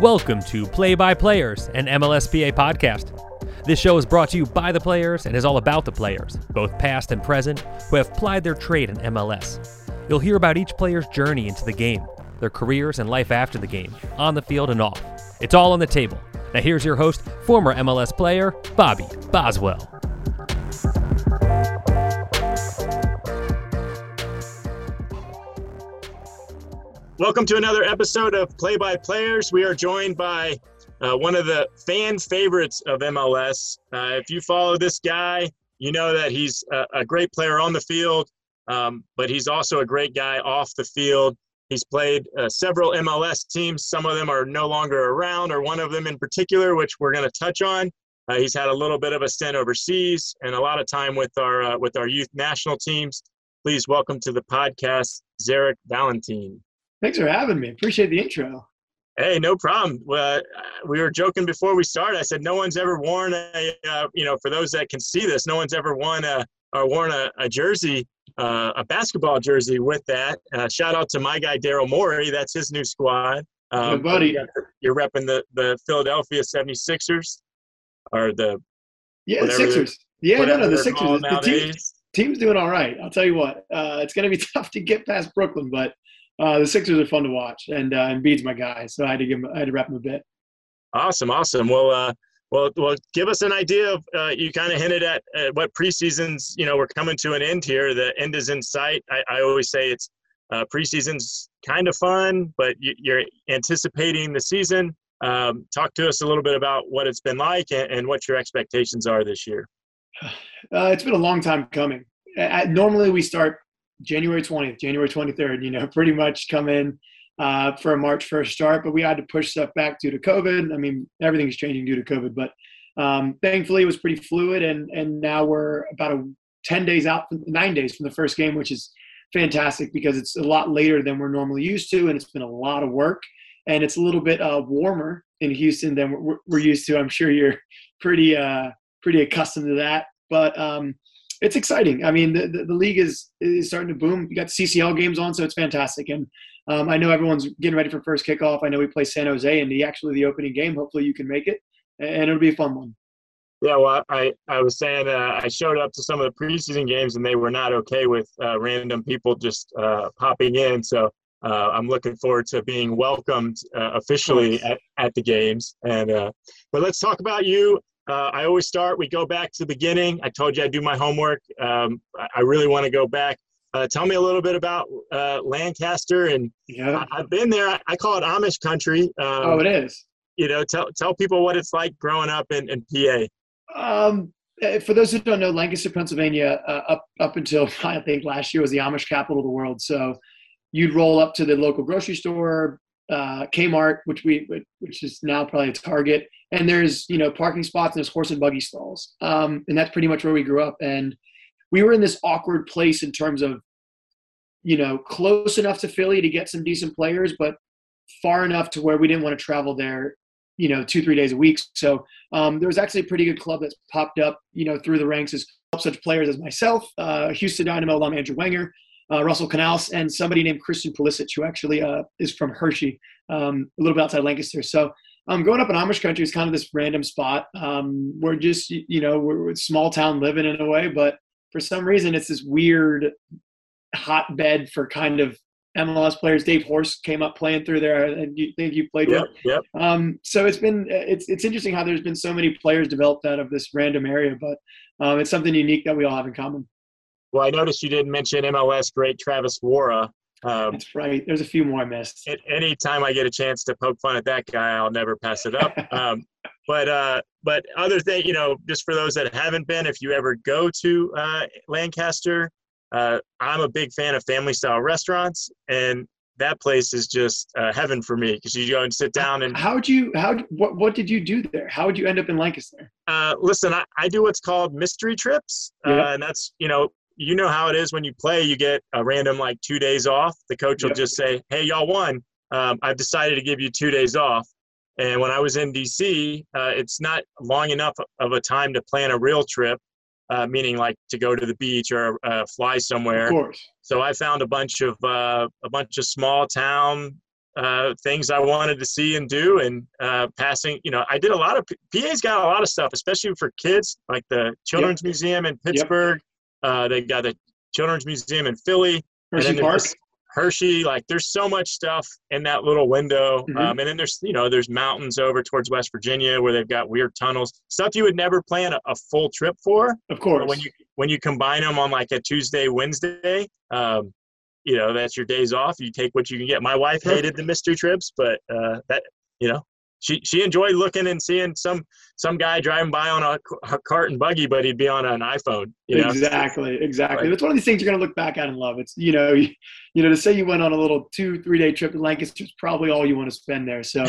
Welcome to Play by Players, an MLSPA podcast. This show is brought to you by the players and is all about the players, both past and present, who have plied their trade in MLS. You'll hear about each player's journey into the game, their careers and life after the game, on the field and off. It's all on the table. Now here's your host, former MLS player, Bobby Boswell. Welcome to another episode of Play by Players. We are joined by one of the fan favorites of MLS. If you follow this guy, you know that he's a great player on the field, but he's also a great guy off the field. He's played several MLS teams. Some of them are no longer around, or one of them in particular, which we're going to touch on. He's had a little bit of a stint overseas and a lot of time with our youth national teams. Please welcome to the podcast, Zarek Valentin. Thanks for having me. Appreciate the intro. Hey, no problem. We were joking before we started. I said no one's ever worn for those that can see this, no one's ever worn a jersey, a basketball jersey with that. Shout out to my guy, Daryl Morey. That's his new squad. My buddy. You're repping the Philadelphia 76ers or the Sixers. Yeah, the Sixers. The team's doing all right. I'll tell you what. It's going to be tough to get past Brooklyn, but the Sixers are fun to watch, and Bede's my guy, so I had to wrap him a bit. Awesome. Well, give us an idea of you kind of hinted at what preseasons. We're coming to an end here. The end is in sight. I always say it's preseason's kind of fun, but you're anticipating the season. Talk to us a little bit about what it's been like and what your expectations are this year. It's been a long time coming. Normally we start January 20th, January 23rd, pretty much come in for a March 1st start, but we had to push stuff back due to COVID. I mean, everything's changing due to COVID, but thankfully it was pretty fluid, and now we're about 9 days from the first game, which is fantastic because it's a lot later than we're normally used to, and it's been a lot of work, and it's a little bit warmer in Houston than we're used to. I'm sure you're pretty accustomed to that, but it's exciting. I mean, the league is starting to boom. You got CCL games on, so it's fantastic. And I know everyone's getting ready for first kickoff. I know we play San Jose in the opening game. Hopefully you can make it, and it'll be a fun one. Yeah, well, I was saying I showed up to some of the preseason games, and they were not okay with random people just popping in. So I'm looking forward to being welcomed officially at the games. And but let's talk about you. I always start, we go back to the beginning. I told you I do my homework. I really want to go back. Tell me a little bit about Lancaster. And yeah. I've been there. I call it Amish country. It is. Tell people what it's like growing up in PA. For those who don't know, Lancaster, Pennsylvania, up until I think last year was the Amish capital of the world. So you'd roll up to the local grocery store, Kmart, which is now probably a Target, and there's parking spots and there's horse and buggy stalls, and that's pretty much where we grew up. And we were in this awkward place in terms of close enough to Philly to get some decent players, but far enough to where we didn't want to travel there 2-3 days a week. So there was actually a pretty good club that's popped up through the ranks, as such players as myself, Houston Dynamo alum Andrew Wenger, Russell Canals, and somebody named Christian Pulisic, who actually is from Hershey, a little bit outside Lancaster. So growing up in Amish country is kind of this random spot. We're just, we're small town living in a way, but for some reason it's this weird hotbed for kind of MLS players. Dave Horst came up playing through there, and you think you played with. Yep. So it's interesting how there's been so many players developed out of this random area, but it's something unique that we all have in common. Well, I noticed you didn't mention MLS great Travis Wara. That's right. There's a few more I missed. Anytime I get a chance to poke fun at that guy, I'll never pass it up. But other thing, just for those that haven't been, if you ever go to Lancaster, I'm a big fan of family-style restaurants, and that place is just heaven for me, because you go and sit down and. What did you do there? How would you end up in Lancaster? Listen, I do what's called mystery trips, and that's how it is when you play. You get a random 2 days off. The coach will just say, "Hey, y'all won. I've decided to give you 2 days off." And when I was in DC, it's not long enough of a time to plan a real trip, meaning to go to the beach or fly somewhere. Of course. So I found a bunch of small town things I wanted to see and do, and passing, you know, I did a lot of, PA's got a lot of stuff, especially for kids, like the Children's Museum in Pittsburgh. They got the Children's Museum in Philly. Hershey Park. Hershey, like there's so much stuff in that little window. And then there's, you know, there's mountains over towards West Virginia where they've got weird tunnels, stuff you would never plan a full trip for. Of course. But when you combine them on like a Tuesday, Wednesday, you know, that's your days off. You take what you can get. My wife hated the mystery trips, but that, you know, she enjoyed looking and seeing some guy driving by on a cart and buggy, but he'd be on an iPhone. You know? Exactly, exactly. Right. It's one of these things you're going to look back at and love. It's, you know, to say you went on a little 2-3 day trip to Lancaster is probably all you want to spend there. So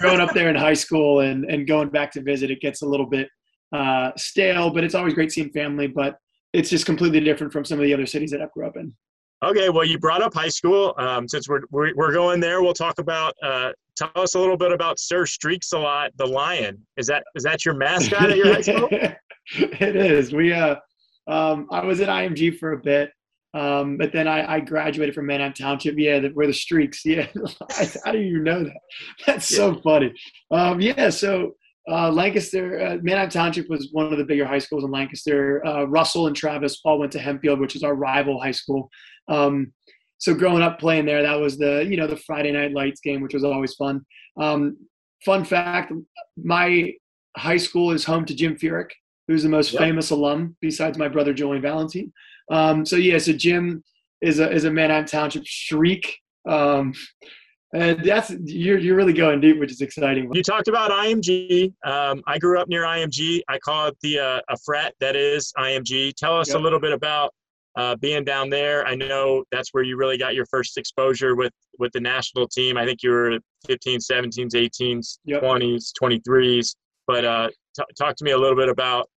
growing up there in high school and going back to visit, it gets a little bit stale, but it's always great seeing family. But it's just completely different from some of the other cities that I grew up in. Okay, well, you brought up high school. Since we're going there, we'll talk about. Tell us a little bit about Sir Streaks-a-Lot, the Lion. Is that your mascot at your high school? It is. We I was at IMG for a bit, but then I graduated from Manheim Township. Yeah, we're the Streaks. Yeah, how do you know that? That's so funny. So Lancaster, Manheim Township was one of the bigger high schools in Lancaster. Russell and Travis all went to Hempfield, which is our rival high school. So growing up playing there, that was the, you know, the Friday night lights game, which was always fun. Fun fact, my high school is home to Jim Furyk, who's the most famous alum besides my brother, Julian Valentin. So Jim is a Manheim Township Shriek. And that's, you're really going deep, which is exciting. You talked about IMG. I grew up near IMG. I call it the a frat that is IMG. Tell us a little bit about being down there. I know that's where you really got your first exposure with the national team. I think you were 15s, 17s, 18s, 20s, 23s. But talk to me a little bit about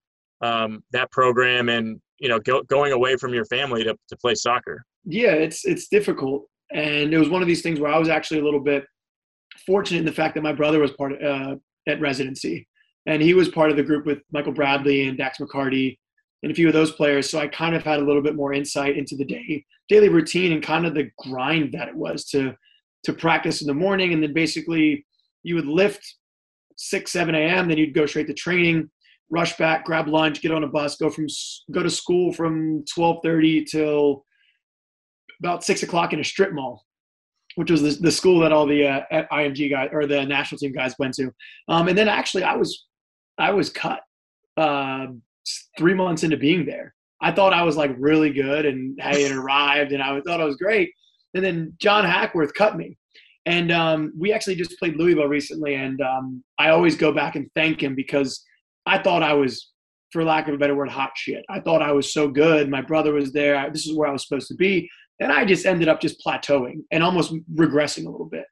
that program and, you know, going away from your family to play soccer. Yeah, it's difficult. And it was one of these things where I was actually a little bit fortunate in the fact that my brother was part of, at residency, and he was part of the group with Michael Bradley and Dax McCarty and a few of those players. So I kind of had a little bit more insight into the daily routine and kind of the grind that it was to practice in the morning. And then basically you would lift 6, 7 a.m. Then you'd go straight to training, rush back, grab lunch, get on a bus, go to school from 12:30 till about 6 o'clock in a strip mall, which was the school that all the IMG guys or the national team guys went to. And then actually I was cut 3 months into being there. I thought I was like really good and I had arrived and I thought I was great. And then John Hackworth cut me. And we actually just played Louisville recently. And I always go back and thank him because I thought I was, for lack of a better word, hot shit. I thought I was so good. My brother was there. This is where I was supposed to be. And I just ended up just plateauing and almost regressing a little bit.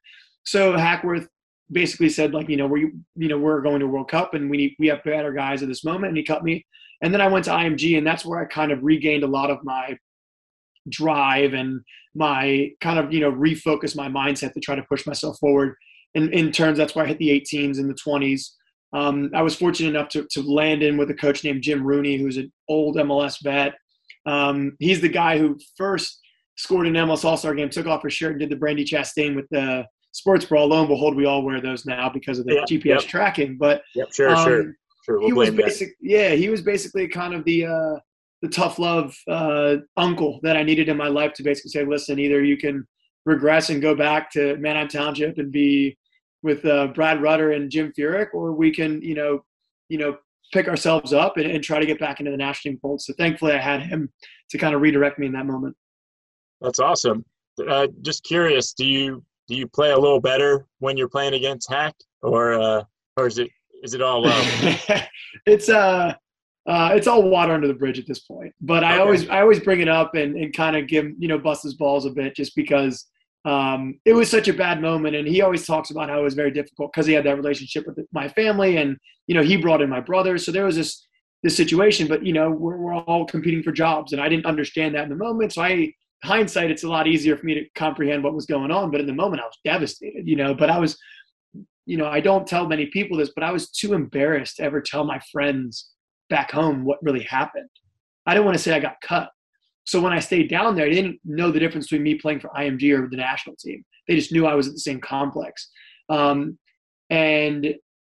So Hackworth basically said, like, you know, we're going to World Cup and we have better guys at this moment. And he cut me. And then I went to IMG, and that's where I kind of regained a lot of my drive and my kind of, you know, refocus my mindset to try to push myself forward. And in terms, that's where I hit the 18s and the 20s. I was fortunate enough to land in with a coach named Jim Rooney, who's an old MLS vet. He's the guy who first scored an MLS All-Star game, took off his shirt, and did the Brandy Chastain with the sports bra. Lo and behold, we all wear those now because of the GPS tracking. But sure, we'll he was basically kind of the tough love uncle that I needed in my life to basically say, listen, either you can regress and go back to Manheim Township and be with Brad Rutter and Jim Furyk, or we can, you know, pick ourselves up and try to get back into the national team fold. So thankfully, I had him to kind of redirect me in that moment. That's awesome. Just curious, do you play a little better when you're playing against Hack, or is it all love? It's all water under the bridge at this point. But I always bring it up and kind of give, you know, bust his balls a bit just because it was such a bad moment. And he always talks about how it was very difficult because he had that relationship with my family, and you know he brought in my brother, so there was this situation. But you know we're all competing for jobs, and I didn't understand that in the moment, so hindsight, it's a lot easier for me to comprehend what was going on. But in the moment, I was devastated, you know. But I was, you know, I don't tell many people this, but I was too embarrassed to ever tell my friends back home what really happened. I didn't want to say I got cut. So when I stayed down there, they didn't know the difference between me playing for IMG or the national team. They just knew I was at the same complex. And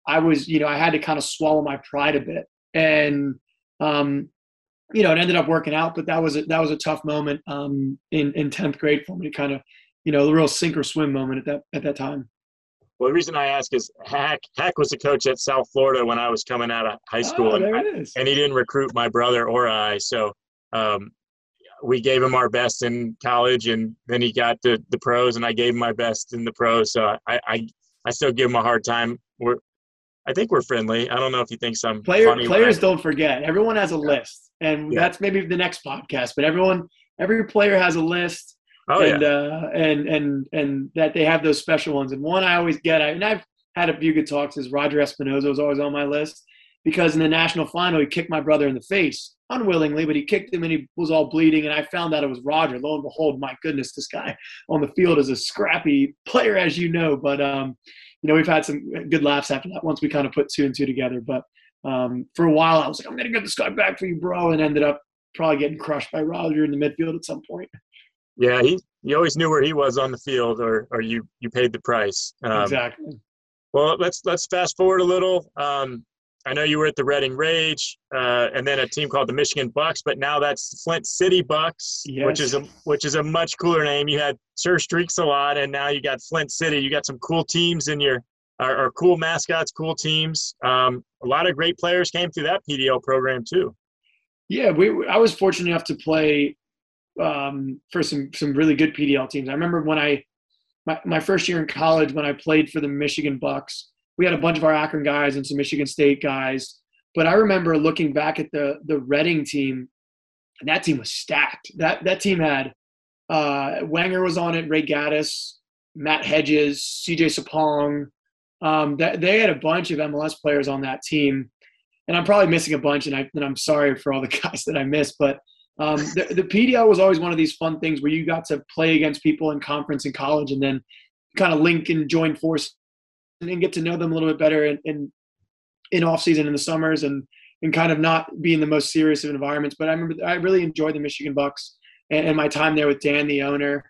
I was, you know, I had to kind of swallow my pride a bit. And, you know, it ended up working out, but that was a tough moment in 10th grade for me to kind of, you know, the real sink or swim moment at that time. Well, the reason I ask is Hack was a coach at South Florida when I was coming out of high school, and he didn't recruit my brother or I. So we gave him our best in college, and then he got to the pros, and I gave him my best in the pros. So I still give him a hard time. I think we're friendly. I don't know if he thinks I'm funny. Players don't forget. Everyone has a list, and that's maybe the next podcast. But every player has a list. Oh, and, yeah. And that they have those special ones. And one I always get, and I've had a few good talks, is Roger Espinoza was always on my list because in the national final, he kicked my brother in the face unwillingly, but he kicked him and he was all bleeding. And I found out it was Roger. Lo and behold, my goodness, this guy on the field is a scrappy player, as you know. But, you know, we've had some good laughs after that once we kind of put two and two together. But for a while, I was like, I'm going to get this guy back for you, bro, and ended up probably getting crushed by Roger in the midfield at some point. Yeah, you always knew where he was on the field, or you paid the price. Exactly. Well, let's fast forward a little. I know you were at the Reading Rage, and then a team called the Michigan Bucks, but now that's Flint City Bucks, yes. which is a much cooler name. You had Sure Streaks a lot, and now you got Flint City. You got some cool teams in your, or cool mascots, cool teams. A lot of great players came through that PDL program too. Yeah, I was fortunate enough to play for some really good PDL teams. I remember when my first year in college, when I played for the Michigan Bucks, we had a bunch of our Akron guys and some Michigan State guys. But I remember looking back at the Reading team, and that team was stacked. That team had Wenger was on it, Ray Gaddis, Matt Hedges, CJ Sapong. They had a bunch of MLS players on that team. And I'm probably missing a bunch, and I'm sorry for all the guys that I missed, but the PDL was always one of these fun things where you got to play against people in conference in college and then kind of link and join forces and get to know them a little bit better in off season in the summers and kind of not be in the most serious of environments. But I remember I really enjoyed the Michigan Bucks and my time there with Dan, the owner,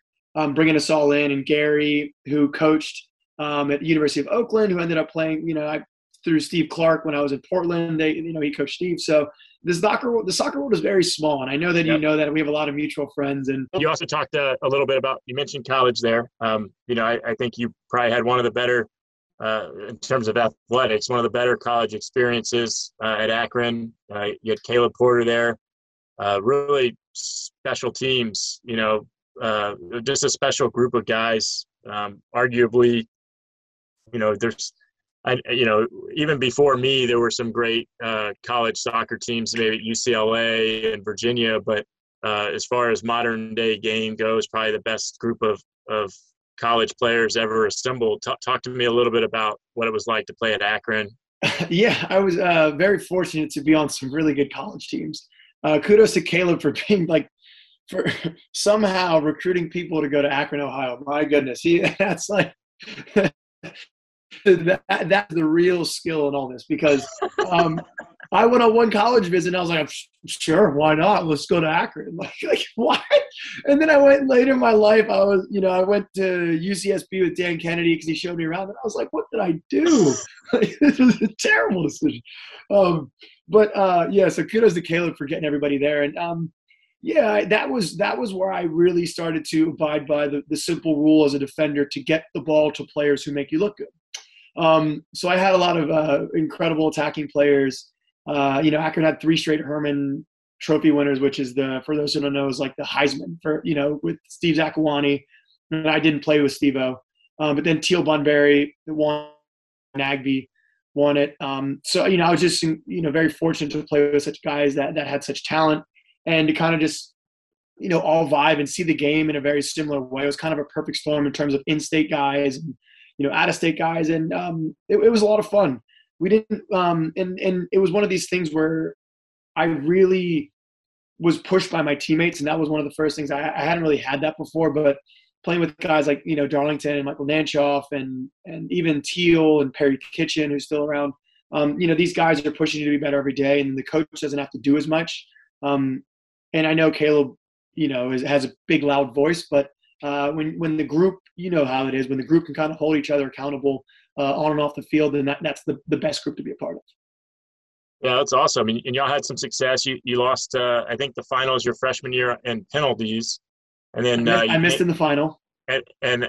bringing us all in, and Gary, who coached at the University of Oakland, who ended up playing, you know, through Steve Clark when I was in Portland. He coached Steve. So the soccer world is very small, and I know that you know that we have a lot of mutual friends. And you also talked a little bit about, you mentioned college there. I think you probably had one of the better, in terms of athletics, one of the better college experiences at Akron. You had Caleb Porter there. Really special teams, you know, just a special group of guys. Arguably, you know, even before me, there were some great college soccer teams, maybe at UCLA and Virginia. But as far as modern day game goes, probably the best group of college players ever assembled. Talk to me a little bit about what it was like to play at Akron. Yeah, I was very fortunate to be on some really good college teams. Kudos to Caleb for being for somehow recruiting people to go to Akron, Ohio. My goodness, that's like. That's the real skill in all this, because I went on one college visit and I was like, sure, why not? Let's go to Akron. Like what? And then I went later in my life. I went to UCSB with Dan Kennedy because he showed me around, and I was like, what did I do? This was a terrible decision. So kudos to Caleb for getting everybody there. And that was where I really started to abide by the simple rule as a defender to get the ball to players who make you look good. So I had a lot of incredible attacking players. Akron had 3 straight Herman Trophy winners, which is for those who don't know, is like the Heisman with Steve Zakuani. And I didn't play with Steve-O. But then Teal Bunbury won, Nagby won it. I was just, very fortunate to play with such guys that had such talent, and to kind of just, all vibe and see the game in a very similar way. It was kind of a perfect storm in terms of in-state guys and, out-of-state guys, and it was a lot of fun. We didn't and it was one of these things where I really was pushed by my teammates, and that was one of the first things. I hadn't really had that before, but playing with guys like, Darlington and Michael Nanchoff and even Teal and Perry Kitchen, who's still around, these guys are pushing you to be better every day, and the coach doesn't have to do as much. And I know Caleb you know, has a big, loud voice. But when the group, you know how it is, when the group can kind of hold each other accountable on and off the field, then that's the best group to be a part of. Yeah, that's awesome. I mean, and y'all had some success. You lost, I think, the finals your freshman year in penalties. And then I missed in the final. And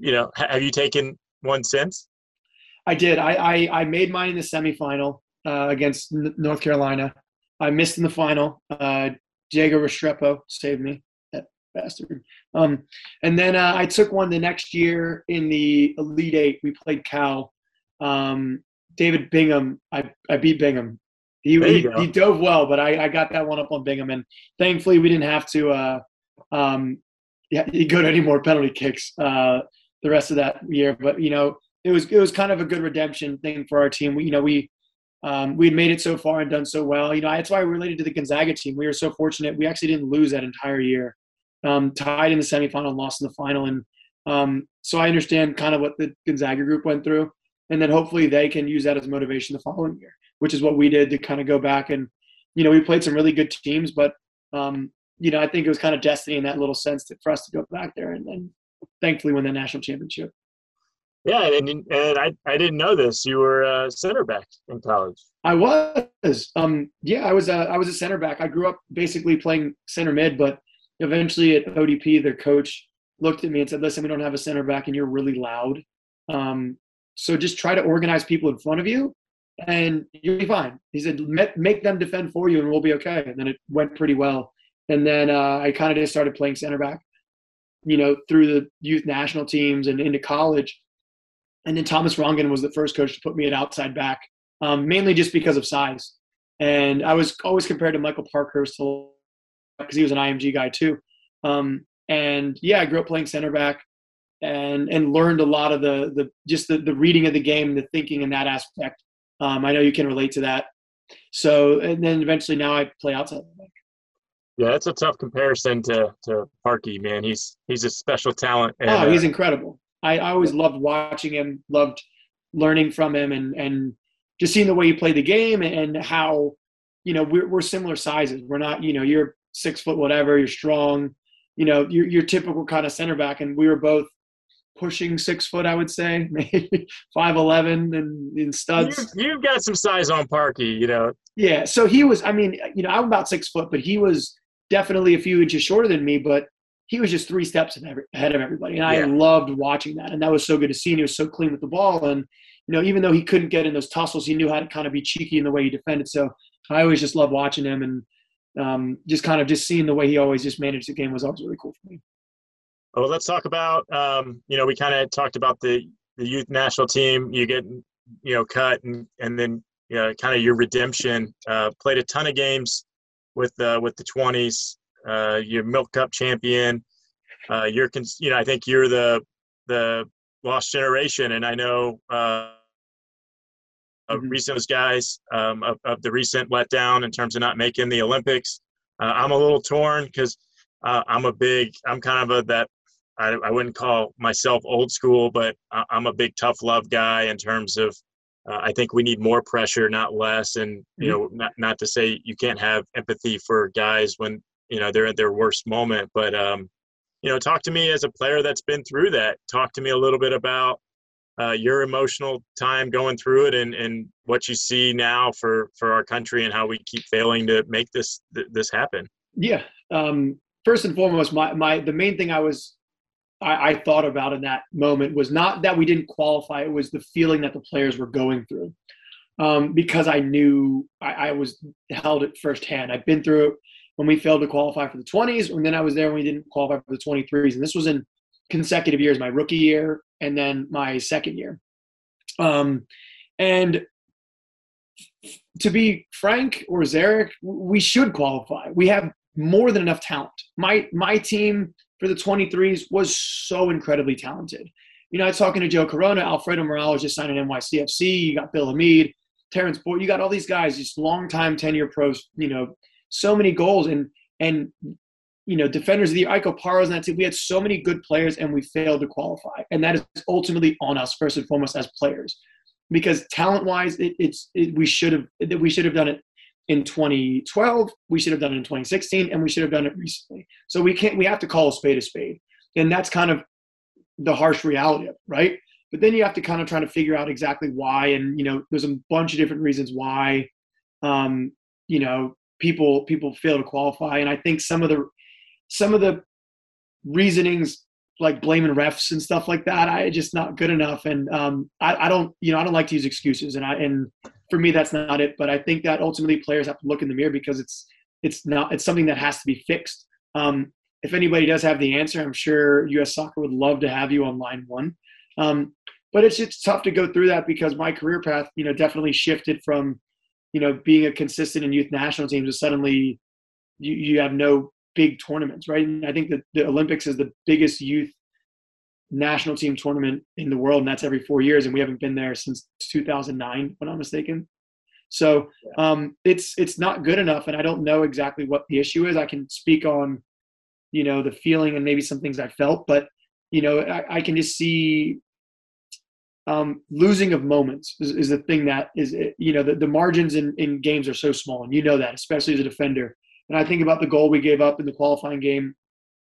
you know, have you taken one since? I did. I made mine in the semifinal against North Carolina. I missed in the final. Diego Restrepo saved me, that bastard. And then I took one the next year in the Elite Eight. We played Cal. David Bingham, I beat Bingham. He dove well, but I got that one up on Bingham. And thankfully, we didn't have to go to any more penalty kicks the rest of that year. But, you know, it was kind of a good redemption thing for our team. We had made it so far and done so well. You know, that's why we related to the Gonzaga team. We were so fortunate. We actually didn't lose that entire year. Tied in the semifinal, lost in the final. And so I understand kind of what the Gonzaga group went through. And then hopefully they can use that as motivation the following year, which is what we did to kind of go back. And, you know, we played some really good teams, but, you know, I think it was kind of destiny in that little sense for us to go back there and then thankfully win the national championship. Yeah, and I didn't know this. You were a center back in college. I was. I was a center back. I grew up basically playing center mid, but eventually at ODP, their coach looked at me and said, listen, we don't have a center back and you're really loud. So just try to organize people in front of you, and you'll be fine. He said, make them defend for you, and we'll be okay. And then it went pretty well. And then I kind of just started playing center back, you know, through the youth national teams and into college. And then Thomas Rongan was the first coach to put me at outside back, mainly just because of size. And I was always compared to Michael Parkhurst because he was an IMG guy too. I grew up playing center back. And learned a lot of the reading of the game, the thinking in that aspect. I know you can relate to that. So, and then eventually now I play outside. Yeah, that's a tough comparison to Parky, man. He's a special talent. And, he's incredible. I always loved watching him, loved learning from him, and just seeing the way he played the game and how, you know, we're similar sizes. We're not, you know, you're 6 foot whatever, you're strong, you know, your typical kind of center back, and we were both pushing 6 foot, I would say, maybe 5'11", and in studs. You've got some size on Parky, you know. Yeah, so he was. I mean, you know, I'm about 6 foot, but he was definitely a few inches shorter than me. But he was just three steps ahead of everybody, and I loved watching that. And that was so good to see. And he was so clean with the ball, and you know, even though he couldn't get in those tussles, he knew how to kind of be cheeky in the way he defended. So I always just loved watching him, and just seeing the way he always just managed the game was always really cool for me. Well, let's talk about, you know, we kind of talked about the youth national team. You get, you know, cut and then, you know, kind of your redemption. Played a ton of games with the 20s. You're Milk Cup champion. You know, I think you're the lost generation. And I know recent guys of the recent letdown in terms of not making the Olympics. I'm a little torn because I wouldn't call myself old school, but I'm a big tough love guy in terms of I think we need more pressure, not less. And, you know, not to say you can't have empathy for guys when, you know, they're at their worst moment. But, you know, talk to me as a player that's been through that. Talk to me a little bit about your emotional time going through it and what you see now for our country and how we keep failing to make this happen. Yeah. First and foremost, the main thing I thought about in that moment was not that we didn't qualify. It was the feeling that the players were going through, because I knew I was held it firsthand. I've been through it when we failed to qualify for the 20s, and then I was there when we didn't qualify for the 23s. And this was in consecutive years, my rookie year and then my second year. And to be frank, or Zarek, we should qualify. We have more than enough talent. My team for the 23s was so incredibly talented. You know, I was talking to Joe Corona, Alfredo Morales just signed an NYCFC. You got Bill Hamid, Terrence Boyd. You got all these guys, just long-time 10-year pros, you know, so many goals. And you know, defenders of the year, Aiko Paros and that team. We had so many good players, and we failed to qualify. And that is ultimately on us, first and foremost, as players. Because talent-wise, we should have done it in 2012, we should have done it in 2016, and we should have done it recently. So we have to call a spade a spade. And that's kind of the harsh reality of it, right? But then you have to kind of try to figure out exactly why. And, you know, there's a bunch of different reasons why, you know, people fail to qualify. And I think some of the reasonings, like blaming refs and stuff like that, I just not good enough. And I don't like to use excuses. And for me, that's not it. But I think that ultimately players have to look in the mirror, because it's something that has to be fixed. If anybody does have the answer, I'm sure U.S. Soccer would love to have you on line one. But it's tough to go through that, because my career path, you know, definitely shifted from, you know, being a consistent in youth national teams to suddenly you have no big tournaments, right? And I think that the Olympics is the biggest youth national team tournament in the world, and that's every 4 years, and we haven't been there since 2009, if I'm not mistaken. So it's not good enough, and I don't know exactly what the issue is. I can speak on, you know, the feeling and maybe some things I felt, but, you know, I can just see losing of moments is the thing that is, you know, the margins in games are so small, and you know that, especially as a defender. And I think about the goal we gave up in the qualifying game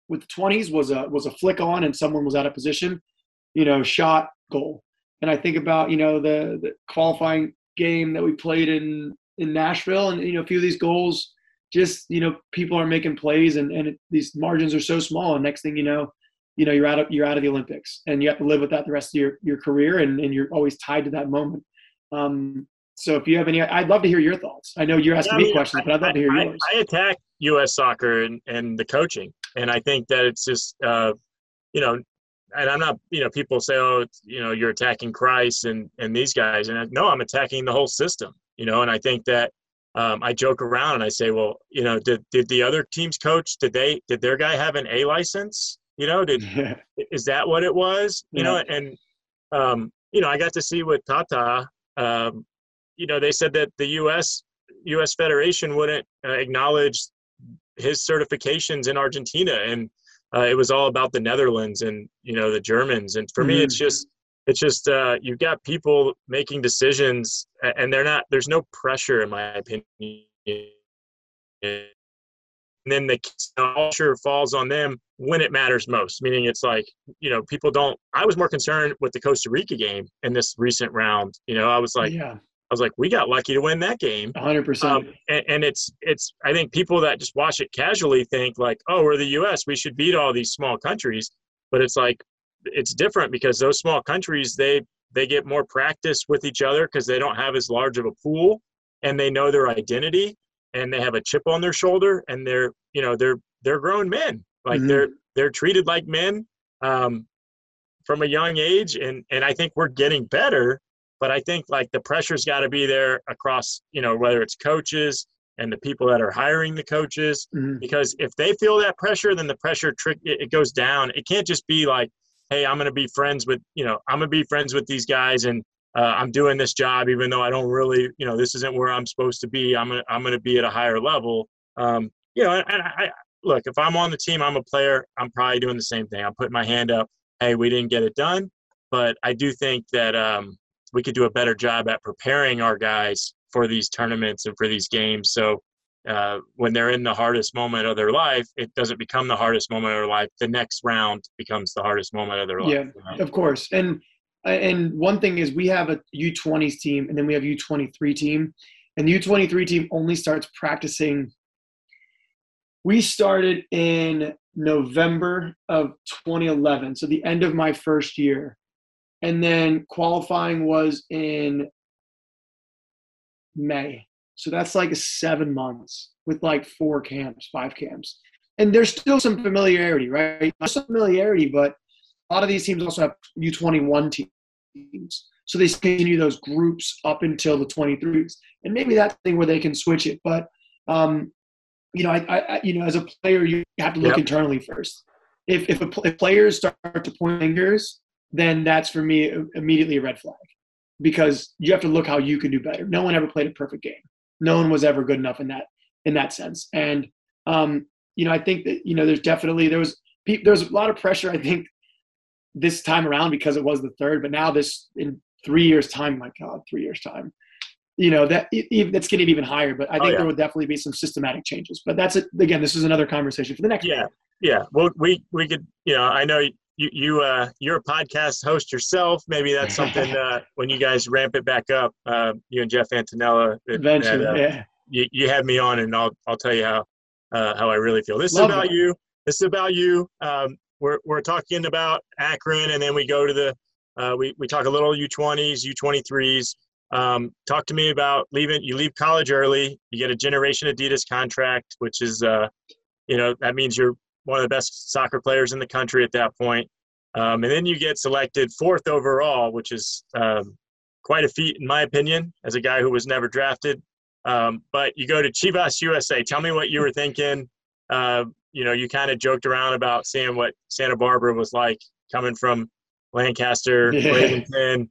with the 20s was a flick on, and someone was out of position, you know, shot, goal. And I think about, you know, the qualifying game that we played in Nashville, and, you know, a few of these goals, just, you know, people are making plays, and these margins are so small. And next thing you know, you're out of the Olympics, and you have to live with that the rest of your career. And you're always tied to that moment. So if you have any, I'd love to hear your thoughts. I know you're asking me questions, but I'd love to hear yours. I attack U.S. soccer and the coaching. And I think that it's just, you know, and I'm not, you know, people say, oh, you know, you're attacking Christ and these guys. And no, I'm attacking the whole system, you know. And I think that I joke around and I say, well, you know, did the other team's coach, did their guy have an A license? You know, is that what it was? You know, and, you know, I got to see with Tata, you know, they said that the U.S. Federation wouldn't acknowledge his certifications in Argentina. And it was all about the Netherlands and, you know, the Germans. And for me, it's just you've got people making decisions, and there's no pressure, in my opinion. And then the culture falls on them when it matters most, meaning it's like, you know, people don't – I was more concerned with the Costa Rica game in this recent round. You know, I was like, we got lucky to win that game. 100%. And it's I think people that just watch it casually think like, oh, we're the U.S., we should beat all these small countries. But it's like it's different, because those small countries, they get more practice with each other because they don't have as large of a pool, and they know their identity. And they have a chip on their shoulder, and they're grown men. Like they're treated like men from a young age. And I think we're getting better, but I think like the pressure's got to be there across, you know, whether it's coaches and the people that are hiring the coaches, because if they feel that pressure, then the pressure it goes down. It can't just be like, hey, I'm going to be friends with these guys, and I'm doing this job, even though I don't really, you know, this isn't where I'm supposed to be. I'm going to be at a higher level. You know, and I look, if I'm on the team, I'm a player, I'm probably doing the same thing. I'm putting my hand up. Hey, we didn't get it done. But I do think that we could do a better job at preparing our guys for these tournaments and for these games. So when they're in the hardest moment of their life, it doesn't become the hardest moment of their life. The next round becomes the hardest moment of their life. Yeah, right? Of course. And one thing is, we have a U20s team, and then we have U23 team. And the U23 team only starts practicing. We started in November of 2011, so the end of my first year. And then qualifying was in May. So that's like 7 months with like 4 camps, 5 camps. And there's still some familiarity, right? Some familiarity, but a lot of these teams also have U21 teams. So they continue those groups up until the 23s, and maybe that's the thing where they can switch it. But you know, I you know, as a player, you have to look internally first. If players start to point fingers, then that's for me immediately a red flag, because you have to look how you can do better. No one ever played a perfect game. No one was ever good enough in that sense. And you know, I think that, you know, there's a lot of pressure, I think, this time around, because it was the third, but now this in 3 years time, my God, 3 years time, you know, that's getting even higher. But I think there will definitely be some systematic changes, but that's it. Again, this is another conversation for the next. Yeah. Yeah, well, we could, you know, I know you're a podcast host yourself. Maybe that's something when you guys ramp it back up, you and Jeff Antonella. Eventually, you have me on, and I'll tell you how I really feel. This is about you. We're talking about Akron, and then we go to the we talk a little U20s, U23s. Talk to me about leaving. You leave college early. You get a Generation Adidas contract, which is that means you're one of the best soccer players in the country at that point. And then you get selected 4th overall, which is quite a feat, in my opinion, as a guy who was never drafted. But you go to Chivas USA. Tell me what you were thinking. You kind of joked around about seeing what Santa Barbara was like coming from Lancaster, Davington,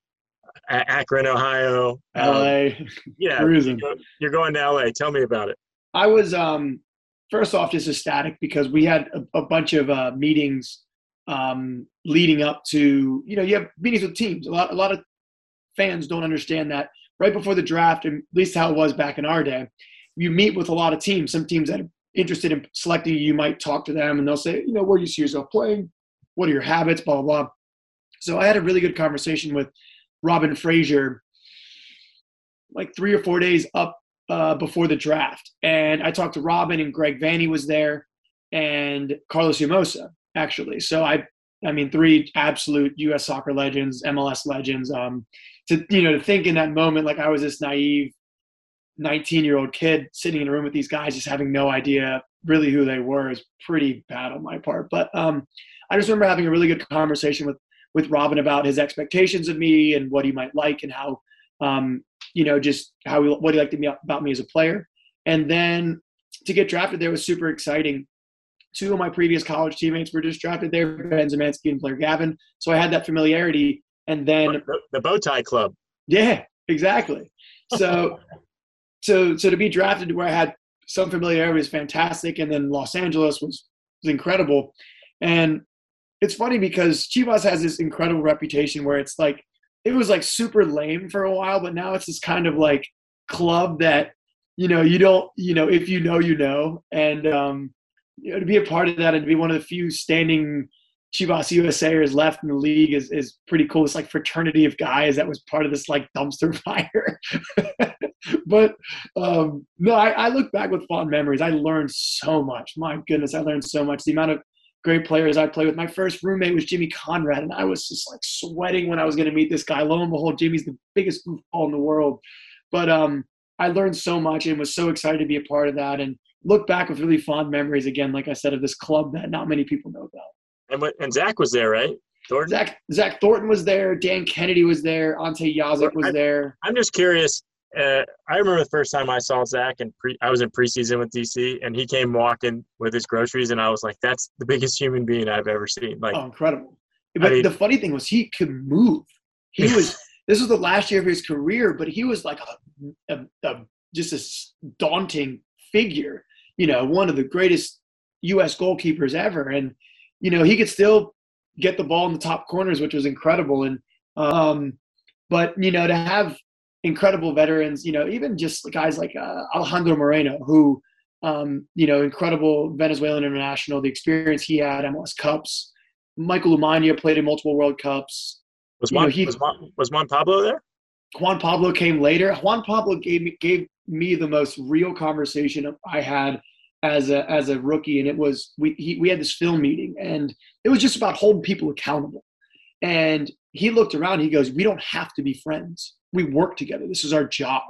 Akron, Ohio. L.A. Yeah, you're going to L.A. Tell me about it. I was first off, just ecstatic because we had a bunch of meetings leading up to, you have meetings with teams. A lot of fans don't understand that right before the draft, and at least how it was back in our day, you meet with a lot of teams. Some teams that are interested in selecting you, you might talk to them and they'll say, where do you see yourself playing? What are your habits? Blah, blah, blah. So I had a really good conversation with Robin Frazier like 3 or 4 days up before the draft. And I talked to Robin, and Greg Vanny was there, and Carlos Umosa, actually. So I mean, 3 absolute U.S. soccer legends, MLS legends. To think in that moment, like I was this naive 19-year-old kid sitting in a room with these guys, just having no idea really who they were, is pretty bad on my part. But I just remember having a really good conversation with Robin about his expectations of me and what he might like and how, what he liked about me as a player. And then to get drafted there was super exciting. 2 of my previous college teammates were just drafted there, Ben Zemanski and Blair Gavin. So I had that familiarity. And then the bow tie club. Yeah, exactly. So, so to be drafted where I had some familiarity was fantastic. And then Los Angeles was incredible. And it's funny because Chivas has this incredible reputation where it's like, it was like super lame for a while, but now it's this kind of like club that, if you know, and to be a part of that and to be one of the few standing Chivas USAers left in the league is pretty cool. It's like fraternity of guys that was part of this like dumpster fire. But I look back with fond memories. I learned so much. My goodness, I learned so much. The amount of great players I played with. My first roommate was Jimmy Conrad, and I was just like sweating when I was going to meet this guy. Lo and behold, Jimmy's the biggest goofball in the world. But I learned so much and was so excited to be a part of that and look back with really fond memories, again, like I said, of this club that not many people know about. And Zach was there, right? Thornton? Zach Thornton was there. Dan Kennedy was there. Ante Yazek was there. I'm just curious. I remember the first time I saw Zach, and I was in preseason with DC, and he came walking with his groceries, and I was like, "That's the biggest human being I've ever seen!" Like, oh, incredible! But the funny thing was, he could move. He was. This was the last year of his career, but he was like just a daunting figure. One of the greatest U.S. goalkeepers ever, and he could still get the ball in the top corners, which was incredible. And to have incredible veterans, even just guys like Alejandro Moreno, who, incredible Venezuelan international, the experience he had, MLS Cups. Michael Umania played in multiple World Cups. Was Juan Pablo there? Juan Pablo came later. Juan Pablo gave me the most real conversation I had as a rookie, and it was we had this film meeting, and it was just about holding people accountable. And he looked around. He goes, "We don't have to be friends. We work together. This is our job."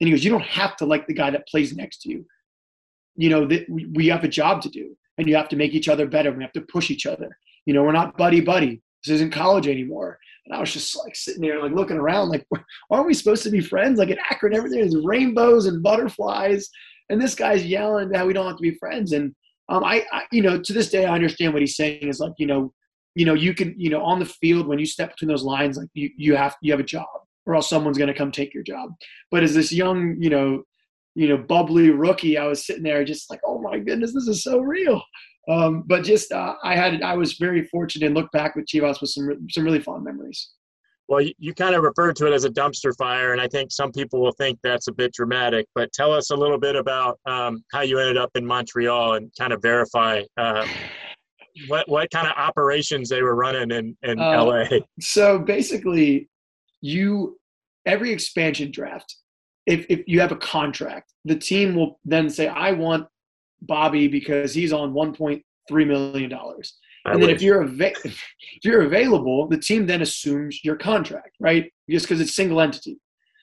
And he goes, "You don't have to like the guy that plays next to you. We have a job to do, and you have to make each other better. We have to push each other. We're not buddy-buddy. This isn't college anymore." And I was just like sitting there, like looking around, like, aren't we supposed to be friends? Like in Akron, everything is rainbows and butterflies. And this guy's yelling how we don't have to be friends. And to this day, I understand what he's saying is like, you can, on the field, when you step between those lines, like you have a job, or else someone's going to come take your job. But as this young, bubbly rookie, I was sitting there just like, oh my goodness, this is so real. I was very fortunate and look back with Chivas with some really fond memories. Well, you kind of referred to it as a dumpster fire, and I think some people will think that's a bit dramatic, but tell us a little bit about how you ended up in Montreal and kind of verify what kind of operations they were running in LA. So basically, every expansion draft, if you have a contract, the team will then say, I want Bobby because he's on $1.3 million. And then if you're available, the team then assumes your contract, right? Just because it's single entity.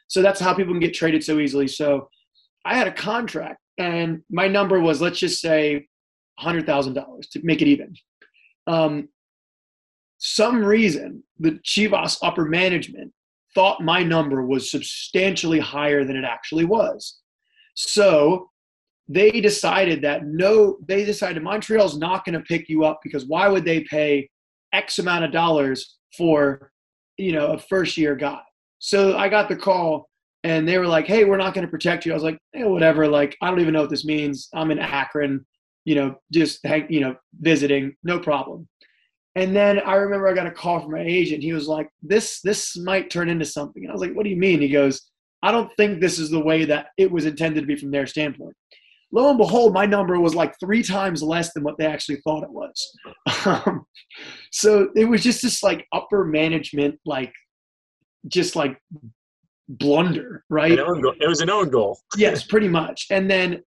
So that's how people can get traded so easily. So I had a contract and my number was, let's just say $100,000 to make it even. Some reason the Chivas upper management thought my number was substantially higher than it actually was. So they decided that Montreal's not going to pick you up because why would they pay X amount of dollars for, a first-year guy? So I got the call, and they were like, hey, we're not going to protect you. I was like, hey, whatever. Like, I don't even know what this means. I'm in Akron, just, visiting, no problem. And then I remember I got a call from my agent. He was like, this might turn into something. And I was like, what do you mean? He goes, I don't think this is the way that it was intended to be from their standpoint. Lo and behold, my number was like 3 times less than what they actually thought it was. So it was just this like upper management, blunder, right? It was an own goal. Yes, pretty much. And then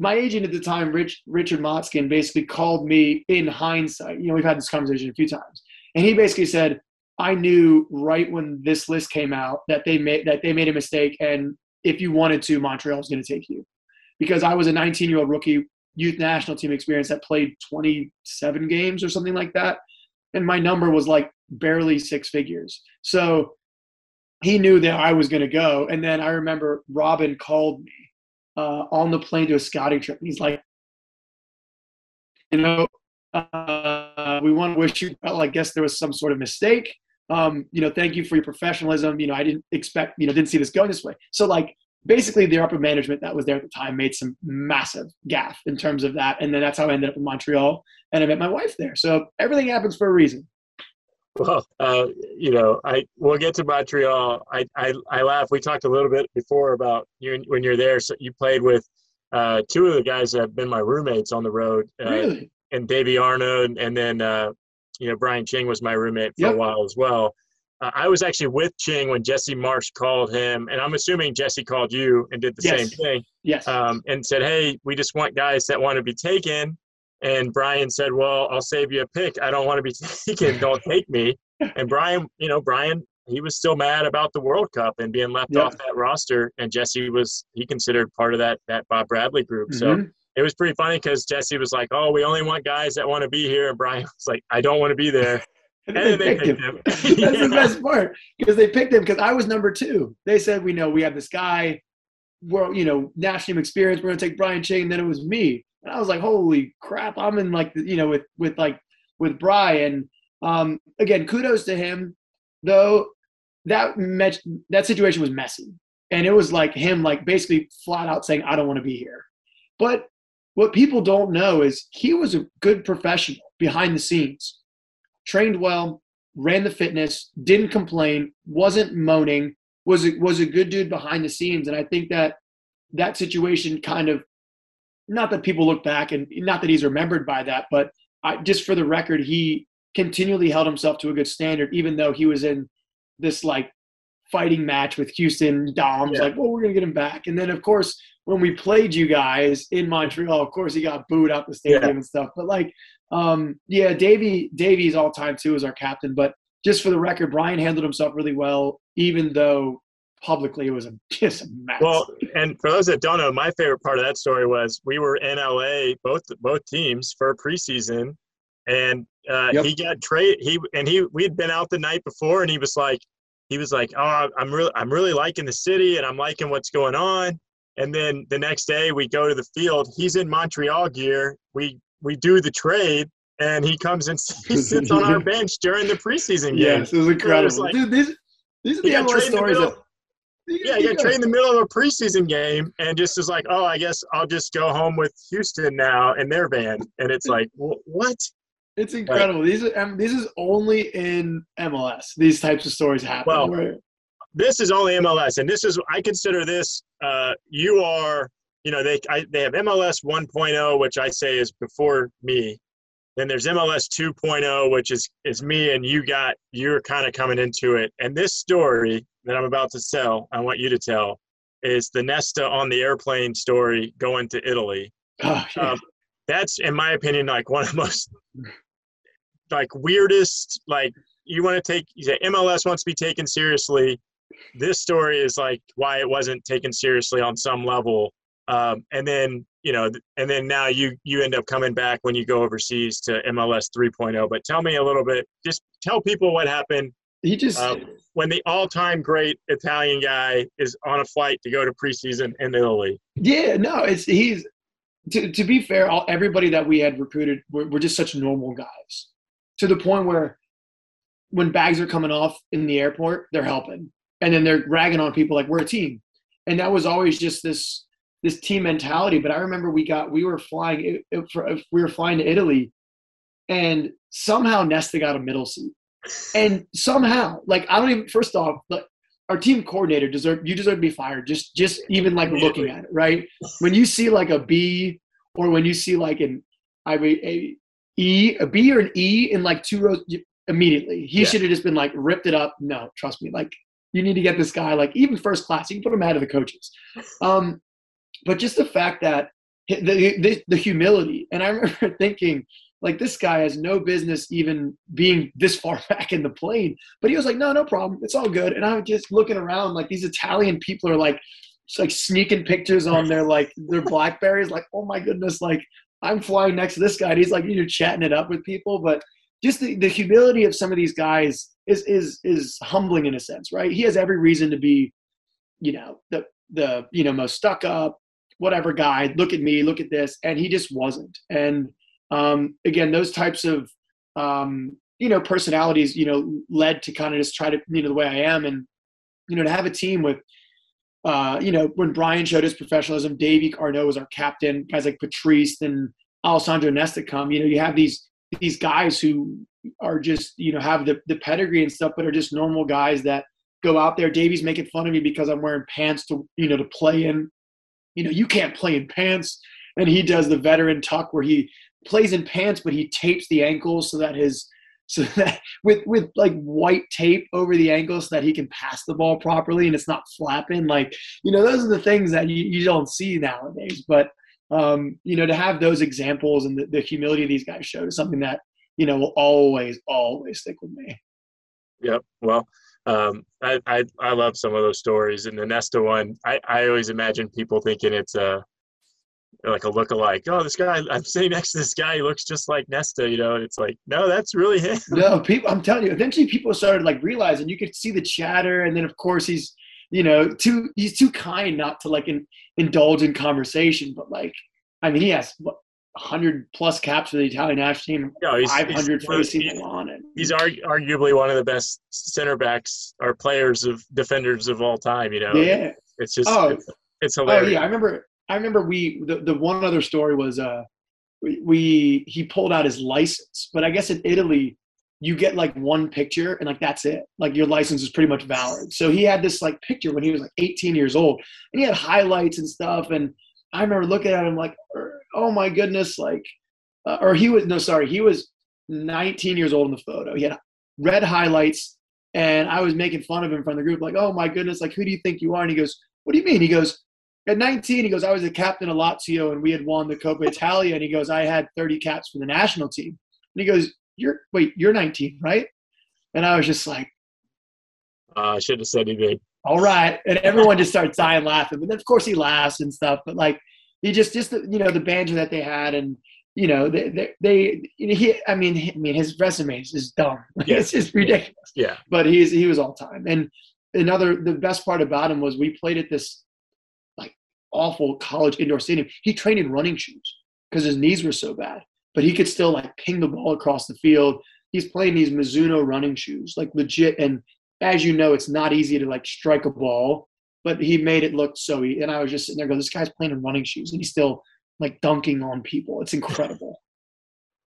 my agent at the time, Richard Motzkin, basically called me in hindsight. We've had this conversation a few times. And he basically said, I knew right when this list came out that they made a mistake. And if you wanted to, Montreal was going to take you. Because I was a 19-year-old rookie, youth national team experience that played 27 games or something like that. And my number was like barely 6 figures. So he knew that I was going to go. And then I remember Robin called me on the plane to a scouting trip. And he's like, we want to wish you well. I guess there was some sort of mistake. Thank you for your professionalism. I didn't expect, didn't see this going this way. So like, basically, the upper management that was there at the time made some massive gaffe in terms of that. And then that's how I ended up in Montreal, and I met my wife there. So everything happens for a reason. Well, we'll get to Montreal. I laugh. We talked a little bit before about you when you're there. So you played with 2 of the guys that have been my roommates on the road. Really? And Davey Arnaud, and then, Brian Ching was my roommate for a while as well. I was actually with Ching when Jesse Marsh called him, and I'm assuming Jesse called you and did the same thing. Yes. And said, hey, we just want guys that want to be taken. And Brian said, well, I'll save you a pick. I don't want to be taken. Don't take me. And Brian, he was still mad about the World Cup and being left off that roster. And Jesse he considered part of that Bob Bradley group. Mm-hmm. So it was pretty funny because Jesse was like, oh, we only want guys that want to be here. And Brian was like, I don't want to be there. And they picked him. That's the best part, because they picked him because I was number 2. They said, we have this guy, we're, national team experience. We're going to take Brian Ching. Then it was me. And I was like, holy crap. I'm in with Brian. Again, kudos to him, though. That situation was messy. And it was like him, basically flat out saying, I don't want to be here. But what people don't know is he was a good professional behind the scenes. Trained well, ran the fitness, didn't complain, wasn't moaning, was a good dude behind the scenes. And I think that situation kind of – not that people look back and not that he's remembered by that, but just for the record, he continually held himself to a good standard, even though he was in this, fighting match with Houston Doms. Yeah. We're going to get him back. And then, of course, when we played you guys in Montreal, of course, he got booed out the stadium and stuff. But, Davey's all time too as our captain, but just for the record, Brian handled himself really well, even though publicly it was just a mess. Well, and for those that don't know, my favorite part of that story was we were in LA, both teams for preseason, and he got traded. We had been out the night before, and he was like, oh, I'm really liking the city, and I'm liking what's going on. And then the next day we go to the field. He's in Montreal gear. We do the trade, and he comes and he sits on our bench during the preseason game. Yes, it was incredible. Dude, these are the MLS stories. He got traded in the middle of a preseason game and just was like, oh, I guess I'll just go home with Houston now in their van. And it's like, what? It's incredible. This is only in MLS. These types of stories happen. Well, this is only MLS, and this is – I consider this you are – they have MLS 1.0, which I say is before me, Then there's MLS 2.0, which is me and you got, you're kind of coming into it. And this story that I'm about to tell, I want you to tell, is the Nesta on the airplane story going to Italy. Oh, yeah. That's, in my opinion, like one of the most like weirdest, like you want to take, you say MLS wants to be taken seriously. This story is like why it wasn't taken seriously on some level. And then, you know, and then now you end up coming back when you go overseas to MLS 3.0. But tell me a little bit, just tell people what happened. He just when the all-time great Italian guy is on a flight to go to preseason in Italy. Yeah, no, he's to be fair, everybody that we had recruited were just such normal guys, to the point where when bags are coming off in the airport, they're helping, and then they're ragging on people like we're a team, and that was always just this team mentality. But I remember we were flying to Italy, and somehow Nesta got a middle seat. And somehow, like, I don't even, first off, like, our team coordinator you deserve to be fired. Just even like looking at it, right? When you see like a B, or when you see like a B or an E in like two rows, immediately he should have just been like ripped it up. No, trust me, like you need to get this guy like even first class. You can put him out of the coaches. But just the fact that the humility, and I remember thinking, like, this guy has no business even being this far back in the plane. But he was like, no problem. It's all good. And I was just looking around, like, these Italian people are, like sneaking pictures on their Blackberries. Like, oh, my goodness, like, I'm flying next to this guy. And he's, like, you're chatting it up with people. But just the humility of some of these guys is humbling in a sense, right? He has every reason to be, you know, the you know, most stuck up, whatever guy. Look at me. Look at this. And he just wasn't. And again, those types of, you know, personalities, you know, led to kind of just try to, you know, the way I am. And, you know, to have a team with, you know, when Brian showed his professionalism, Davey Arnaud was our captain, guys like Patrice and Alessandro Nesta come, you know, you have these guys who are just, you know, have the pedigree and stuff, but are just normal guys that go out there. Davey's making fun of me because I'm wearing pants to, you know, to play in, you know, you can't play in pants. And he does the veteran tuck where he plays in pants, but he tapes the ankles so that with like white tape over the ankles so that he can pass the ball properly and it's not flapping. Like, you know, those are the things that you don't see nowadays. But you know, to have those examples and the humility these guys show is something that, you know, will always stick with me. Yep. Well, I love some of those stories, and the Nesta one, I always imagine people thinking it's like a lookalike. Oh, this guy! I'm sitting next to this guy. He looks just like Nesta, you know. And it's like, no, that's really him. No, people. I'm telling you. Eventually, people started like realizing. You could see the chatter, and then of course he's, you know, too kind not to like indulge in conversation. But like, I mean, he has 100+ caps for the Italian national team. No, he's 500 for the season on it. He's arguably one of the best center backs or players of defenders of all time. You know. Yeah. It's just. Oh. It's hilarious. Oh yeah, I remember. The one other story was he pulled out his license, but I guess in Italy you get like one picture and like that's it. Like your license is pretty much valid. So he had this like picture when he was like 18 years old, and he had highlights and stuff. And I remember looking at him like, oh my goodness, like, he was 19 years old in the photo. He had red highlights, and I was making fun of him from the group, like, oh my goodness, like who do you think you are? And he goes, what do you mean? He goes. At 19, he goes, I was the captain of Lazio, and we had won the Coppa Italia. And he goes, I had 30 caps for the national team. And he goes, you're 19, right? And I was just like, I shouldn't have said anything. All right. And everyone just starts dying laughing. But then, of course, he laughs and stuff. But, like, he just you know, the banter that they had. And, you know, I mean, his resume is just dumb. Yeah. It's just ridiculous. Yeah. But he was all time. And the best part about him was we played at this awful college indoor stadium. He trained in running shoes because his knees were so bad, but he could still like ping the ball across the field. He's playing these Mizuno running shoes, like legit. And as you know, it's not easy to like strike a ball, but he made it look so easy. And I was just sitting there going, this guy's playing in running shoes and he's still like dunking on people. It's incredible.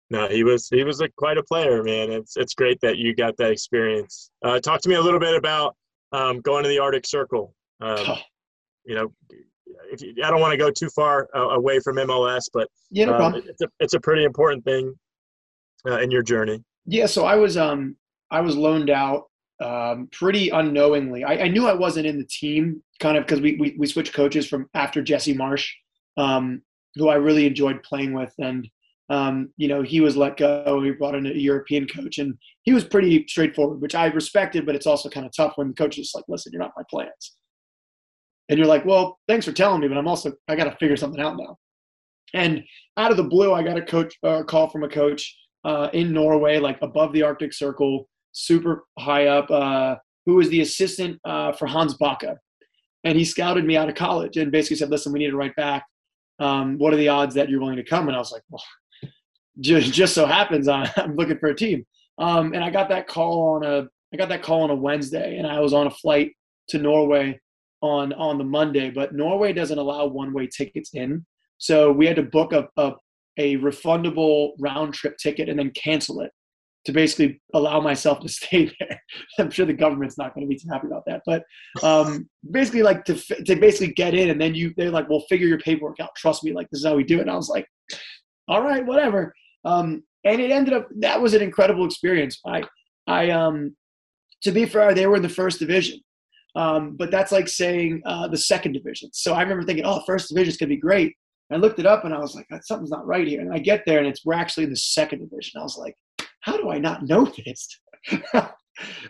No, he was like quite a player, man. It's great that you got that experience. Talk to me a little bit about going to the Arctic Circle. You know, I don't want to go too far away from MLS, but it's a pretty important thing in your journey? Yeah, so I was loaned out pretty unknowingly. I knew I wasn't in the team, kind of, because we switched coaches from after Jesse Marsh, who I really enjoyed playing with, and you know, he was let go. We brought in a European coach, and he was pretty straightforward, which I respected, but it's also kind of tough when the coach is like, listen, you're not my plans. And you're like, well, thanks for telling me, but I got to figure something out now. And out of the blue, I got a call from a coach in Norway, like above the Arctic Circle, super high up, who was the assistant for Hans Backe. And he scouted me out of college and basically said, listen, we need a right back. What are the odds that you're willing to come? And I was like, well, just so happens I'm looking for a team. And I got that call on a Wednesday, and I was on a flight to Norway on the Monday, but Norway doesn't allow one-way tickets in. So we had to book a refundable round trip ticket and then cancel it to basically allow myself to stay there. I'm sure the government's not going to be too happy about that, but basically like to basically get in, and then they're like, well, figure your paperwork out. Trust me. Like, this is how we do it. And I was like, all right, whatever. And it ended up, that was an incredible experience. I to be fair, they were in the first division. But that's like saying the second division. So I remember thinking, oh, first division is going to be great. And I looked it up and I was like, something's not right here. And I get there and we're actually in the second division. I was like, how do I not know this?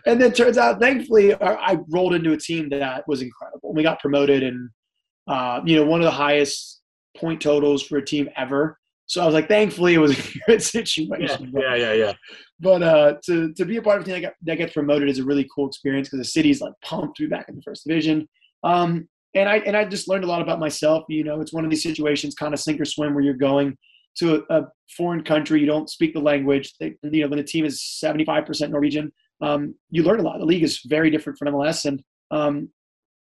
And then turns out, thankfully, I rolled into a team that was incredible. We got promoted and, you know, one of the highest point totals for a team ever. So I was like, thankfully, it was a good situation. Yeah. But to be a part of a team that gets promoted is a really cool experience because the city's like pumped to be back in the first division. And I just learned a lot about myself. You know, it's one of these situations, kind of sink or swim, where you're going to a foreign country, you don't speak the language. You know, when the team is 75% Norwegian, you learn a lot. The league is very different from MLS, and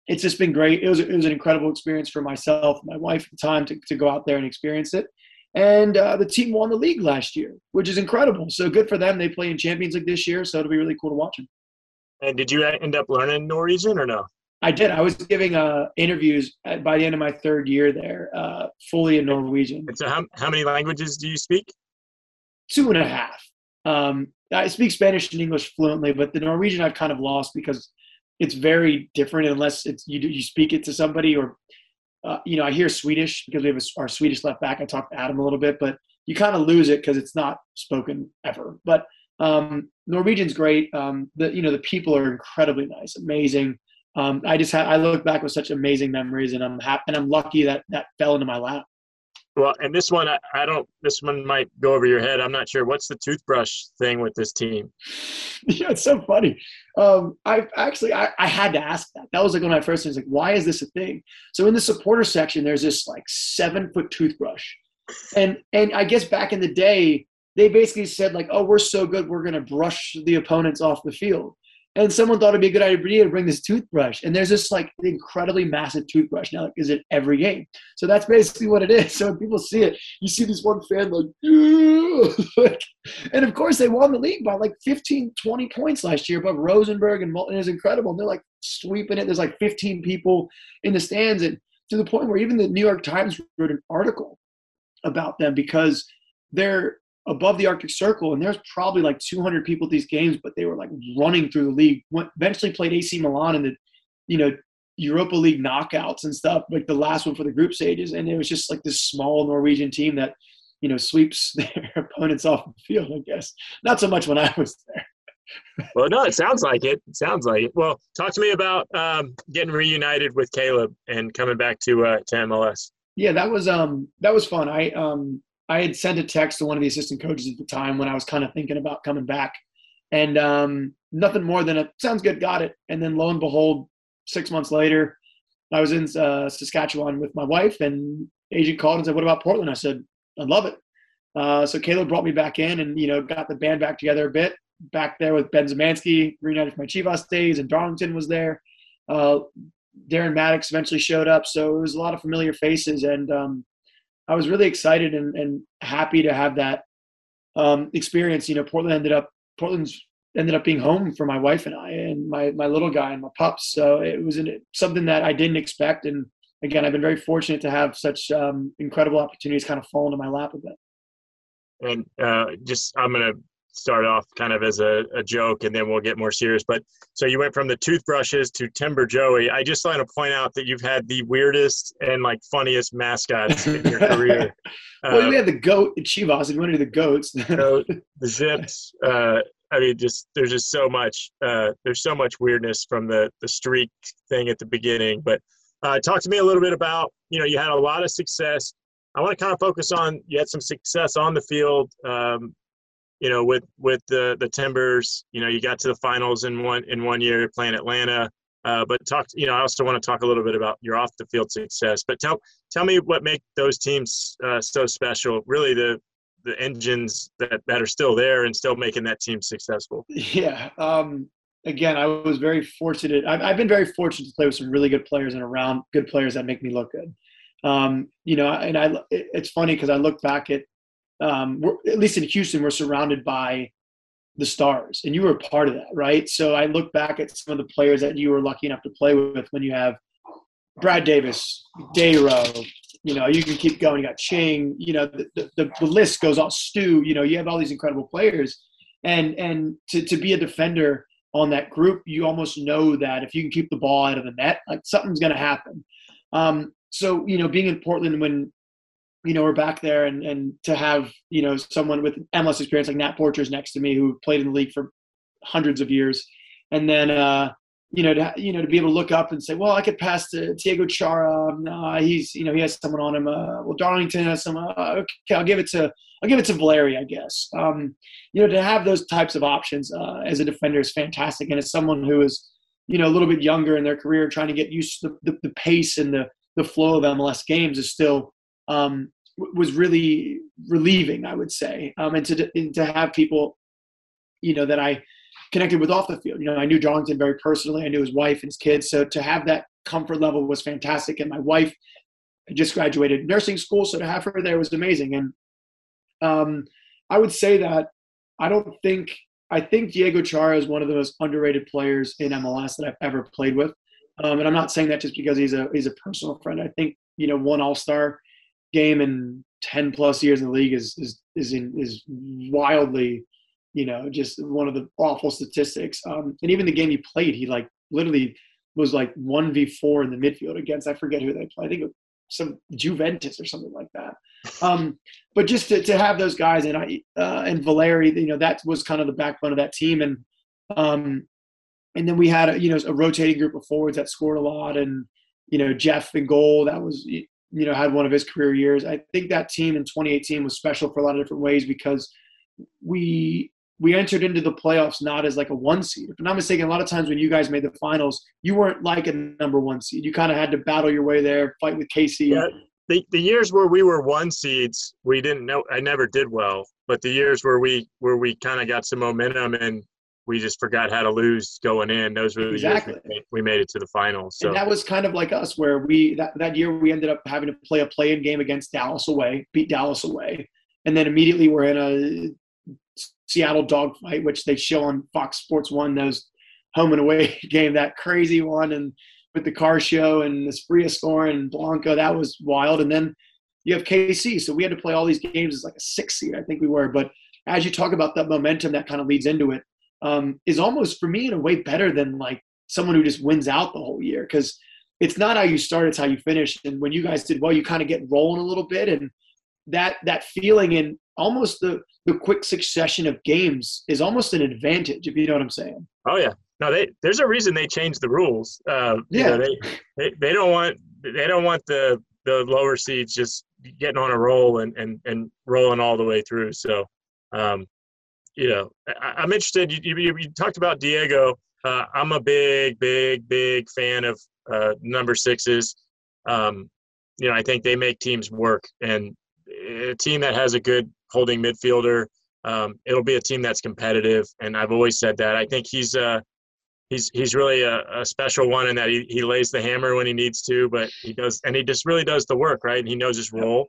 it's just been great. It was an incredible experience for myself, my wife at the time, to go out there and experience it. And the team won the league last year, which is incredible. So good for them. They play in Champions League this year, so it'll be really cool to watch them. And did you end up learning Norwegian or no? I did. I was giving interviews by the end of my third year there, fully in Norwegian. And so how many languages do you speak? 2.5. I speak Spanish and English fluently, but the Norwegian I've kind of lost because it's very different unless it's you speak it to somebody or – you know, I hear Swedish because we have our Swedish left back. I talked to Adam a little bit, but you kind of lose it because it's not spoken ever. But Norwegian's great. The people are incredibly nice, amazing. I look back with such amazing memories, and I'm happy and I'm lucky that fell into my lap. Well, and this one, this one might go over your head. I'm not sure. What's the toothbrush thing with this team? Yeah, it's so funny. I had to ask that. That was like one of my first things, like, why is this a thing? So in the supporter section, there's this like 7-foot toothbrush. And I guess back in the day, they basically said like, oh, we're so good, we're going to brush the opponents off the field. And someone thought it'd be a good idea to bring this toothbrush. And there's this like incredibly massive toothbrush now that is at every game. So that's basically what it is. So when people see it, you see this one fan like, and of course they won the league by like 15, 20 points last year above Rosenborg and Moulton. Is incredible. And they're like sweeping it. There's like 15 people in the stands, and to the point where even the New York Times wrote an article about them because they're above the Arctic Circle, and there's probably like 200 people at these games, but they were like running through the league. Eventually played AC Milan in the, you know, Europa League knockouts and stuff, like the last one for the group stages. And it was just like this small Norwegian team that, you know, sweeps their opponents off the field, I guess. Not so much when I was there. Well, no, it sounds like it. It sounds like it. Well, talk to me about getting reunited with Caleb and coming back to MLS. Yeah, that was fun. I had sent a text to one of the assistant coaches at the time when I was kind of thinking about coming back, and nothing more than sounds good, got it. And then lo and behold, 6 months later, I was in Saskatchewan with my wife, and agent called and said, what about Portland? I said, I'd love it. So Caleb brought me back in and, you know, got the band back together a bit, back there with Ben Zemanski, reunited from my Chivas days, and Darlington was there. Darren Maddox eventually showed up. So it was a lot of familiar faces, and I was really excited and happy to have that experience. You know, Portland's ended up being home for my wife and I, and my little guy and my pups. So it was something that I didn't expect. And again, I've been very fortunate to have such incredible opportunities kind of fall into my lap a bit. And just, I'm going to start off kind of as a joke, and then we'll get more serious. But so you went from the toothbrushes to Timber Joey. I just want to point out that you've had the weirdest and like funniest mascots in your career. Well, we had the goat at Chivas, and we wanted to do the goats. The Zips. I mean, just there's just so much. There's so much weirdness from the streak thing at the beginning. But talk to me a little bit about, you know, you had a lot of success. I want to kind of focus on, you had some success on the field. You know, with the Timbers, you know, you got to the finals in one year playing Atlanta. But talk, you know, I also want to talk a little bit about your off the field success. But tell me what made those teams so special. Really, the engines that are still there and still making that team successful. Yeah. Again, I was very fortunate. I've been very fortunate to play with some really good players and around good players that make me look good. You know, and it's funny because I look back at. We're, at least in Houston, we're surrounded by the stars, and you were a part of that, right? So I look back at some of the players that you were lucky enough to play with. When you have Brad Davis, Dayro, you know, you can keep going. You got Ching, you know, the list goes on. Stu, you know, you have all these incredible players, and to be a defender on that group, you almost know that if you can keep the ball out of the net, like something's going to happen. So you know, being in Portland when you know, we're back there and to have, you know, someone with MLS experience like Nat Porter's next to me who played in the league for hundreds of years. And then, to be able to look up and say, well, I could pass to Tiago Chara. No, he's, you know, he has someone on him. Well, Darlington has some, okay, I'll give it to Valeri, I guess. You know, to have those types of options as a defender is fantastic. And as someone who is, you know, a little bit younger in their career, trying to get used to the pace and the flow of MLS games is still, was really relieving, I would say. And to have people, you know, that I connected with off the field, you know, I knew Jonathan very personally. I knew his wife and his kids. So to have that comfort level was fantastic. And my wife just graduated nursing school. So to have her there was amazing. And I would say that I think Diego Chara is one of the most underrated players in MLS that I've ever played with. And I'm not saying that just because he's a personal friend. I think, you know, one all-star game in 10 plus years in the league is wildly, you know, just one of the awful statistics. And even the game he played, he like literally was like 1v4 in the midfield against, I forget who they played. I think it was some Juventus or something like that. But just to have those guys and Valeri, you know, that was kind of the backbone of that team. And then we had, you know, a rotating group of forwards that scored a lot, and, you know, Jeff in goal, that was, you know, had one of his career years. I think that team in 2018 was special for a lot of different ways because we entered into the playoffs not as like a one seed. If I'm not mistaken, a lot of times when you guys made the finals, you weren't like a number one seed. You kind of had to battle your way there, fight with KC. Yeah, the years where we were one seeds, we didn't know. I never did well, but the years where we kind of got some momentum and we just forgot how to lose going in. Those were the years we made it to the finals. So. And that was kind of like us, where that year we ended up having to play a play-in game against Dallas away, beat Dallas away, and then immediately we're in a Seattle dogfight, which they show on Fox Sports 1, those home and away game, that crazy one, and with the car show and the Spria score and Blanco, that was wild. And then you have KC, so we had to play all these games as like a 6 seed, I think we were. But as you talk about that momentum, that kind of leads into it. Is almost, for me, in a way better than like someone who just wins out the whole year, because it's not how you start, it's how you finish. And when you guys did well, you kind of get rolling a little bit, and that feeling and almost the quick succession of games is almost an advantage, if you know what I'm saying. Oh yeah, no, there's a reason they changed the rules. Yeah, you know, they don't want the lower seeds just getting on a roll and rolling all the way through. So. You know, I'm interested. You talked about Diego. I'm a big fan of number sixes. You know, I think they make teams work. And a team that has a good holding midfielder, it'll be a team that's competitive. And I've always said that. I think he's really a special one in that he lays the hammer when he needs to, but he does, and he just really does the work, right? And he knows his role.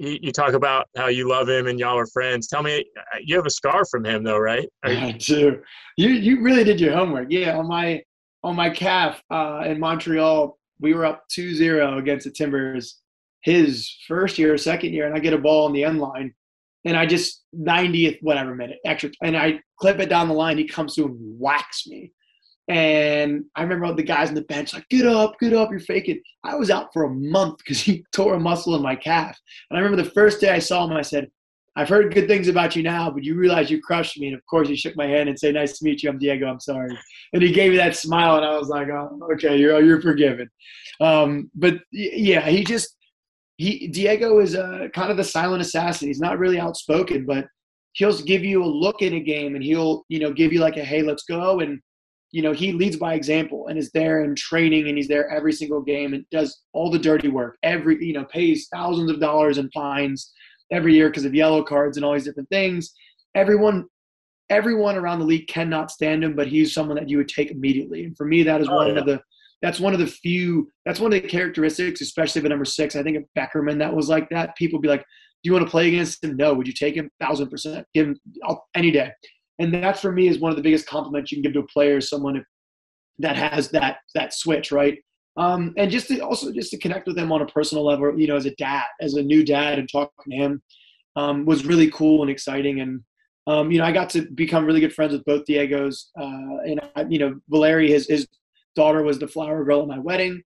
You talk about how you love him and y'all are friends. Tell me, you have a scar from him though, right? I do. You really did your homework. Yeah, on my calf in Montreal, we were up 2-0 against the Timbers his first year or second year, and I get a ball on the end line, And I just 90th, whatever minute, extra. And I clip it down the line. He comes through and whacks me. And I remember the guys on the bench like, get up, you're faking. I was out for a month because he tore a muscle in my calf. And I remember the first day I saw him, I said, I've heard good things about you now, but you realize you crushed me. And, of course, he shook my hand and said, nice to meet you. I'm Diego. I'm sorry. And he gave me that smile, and I was like, oh, okay, you're forgiven. But, yeah, he just – Diego is kind of the silent assassin. He's not really outspoken, but he'll give you a look in a game, and he'll, you know, give you like a, hey, let's go. And, you know, he leads by example and is there in training, and he's there every single game and does all the dirty work. Every – you know, pays thousands of dollars in fines every year because of yellow cards and all these different things. Everyone around the league cannot stand him, but he's someone that you would take immediately. And for me, that is that's one of the characteristics, especially for number 6. I think of Beckerman that was like that. People would be like, do you want to play against him? No. Would you take him? 1,000%. Give him any day. And that for me is one of the biggest compliments you can give to a player, someone that has that switch, right? And just to connect with him on a personal level, you know, as a dad, as a new dad, and talking to him was really cool and exciting. And, you know, I got to become really good friends with both Diegos. You know, Valerie, his daughter, was the flower girl at my wedding.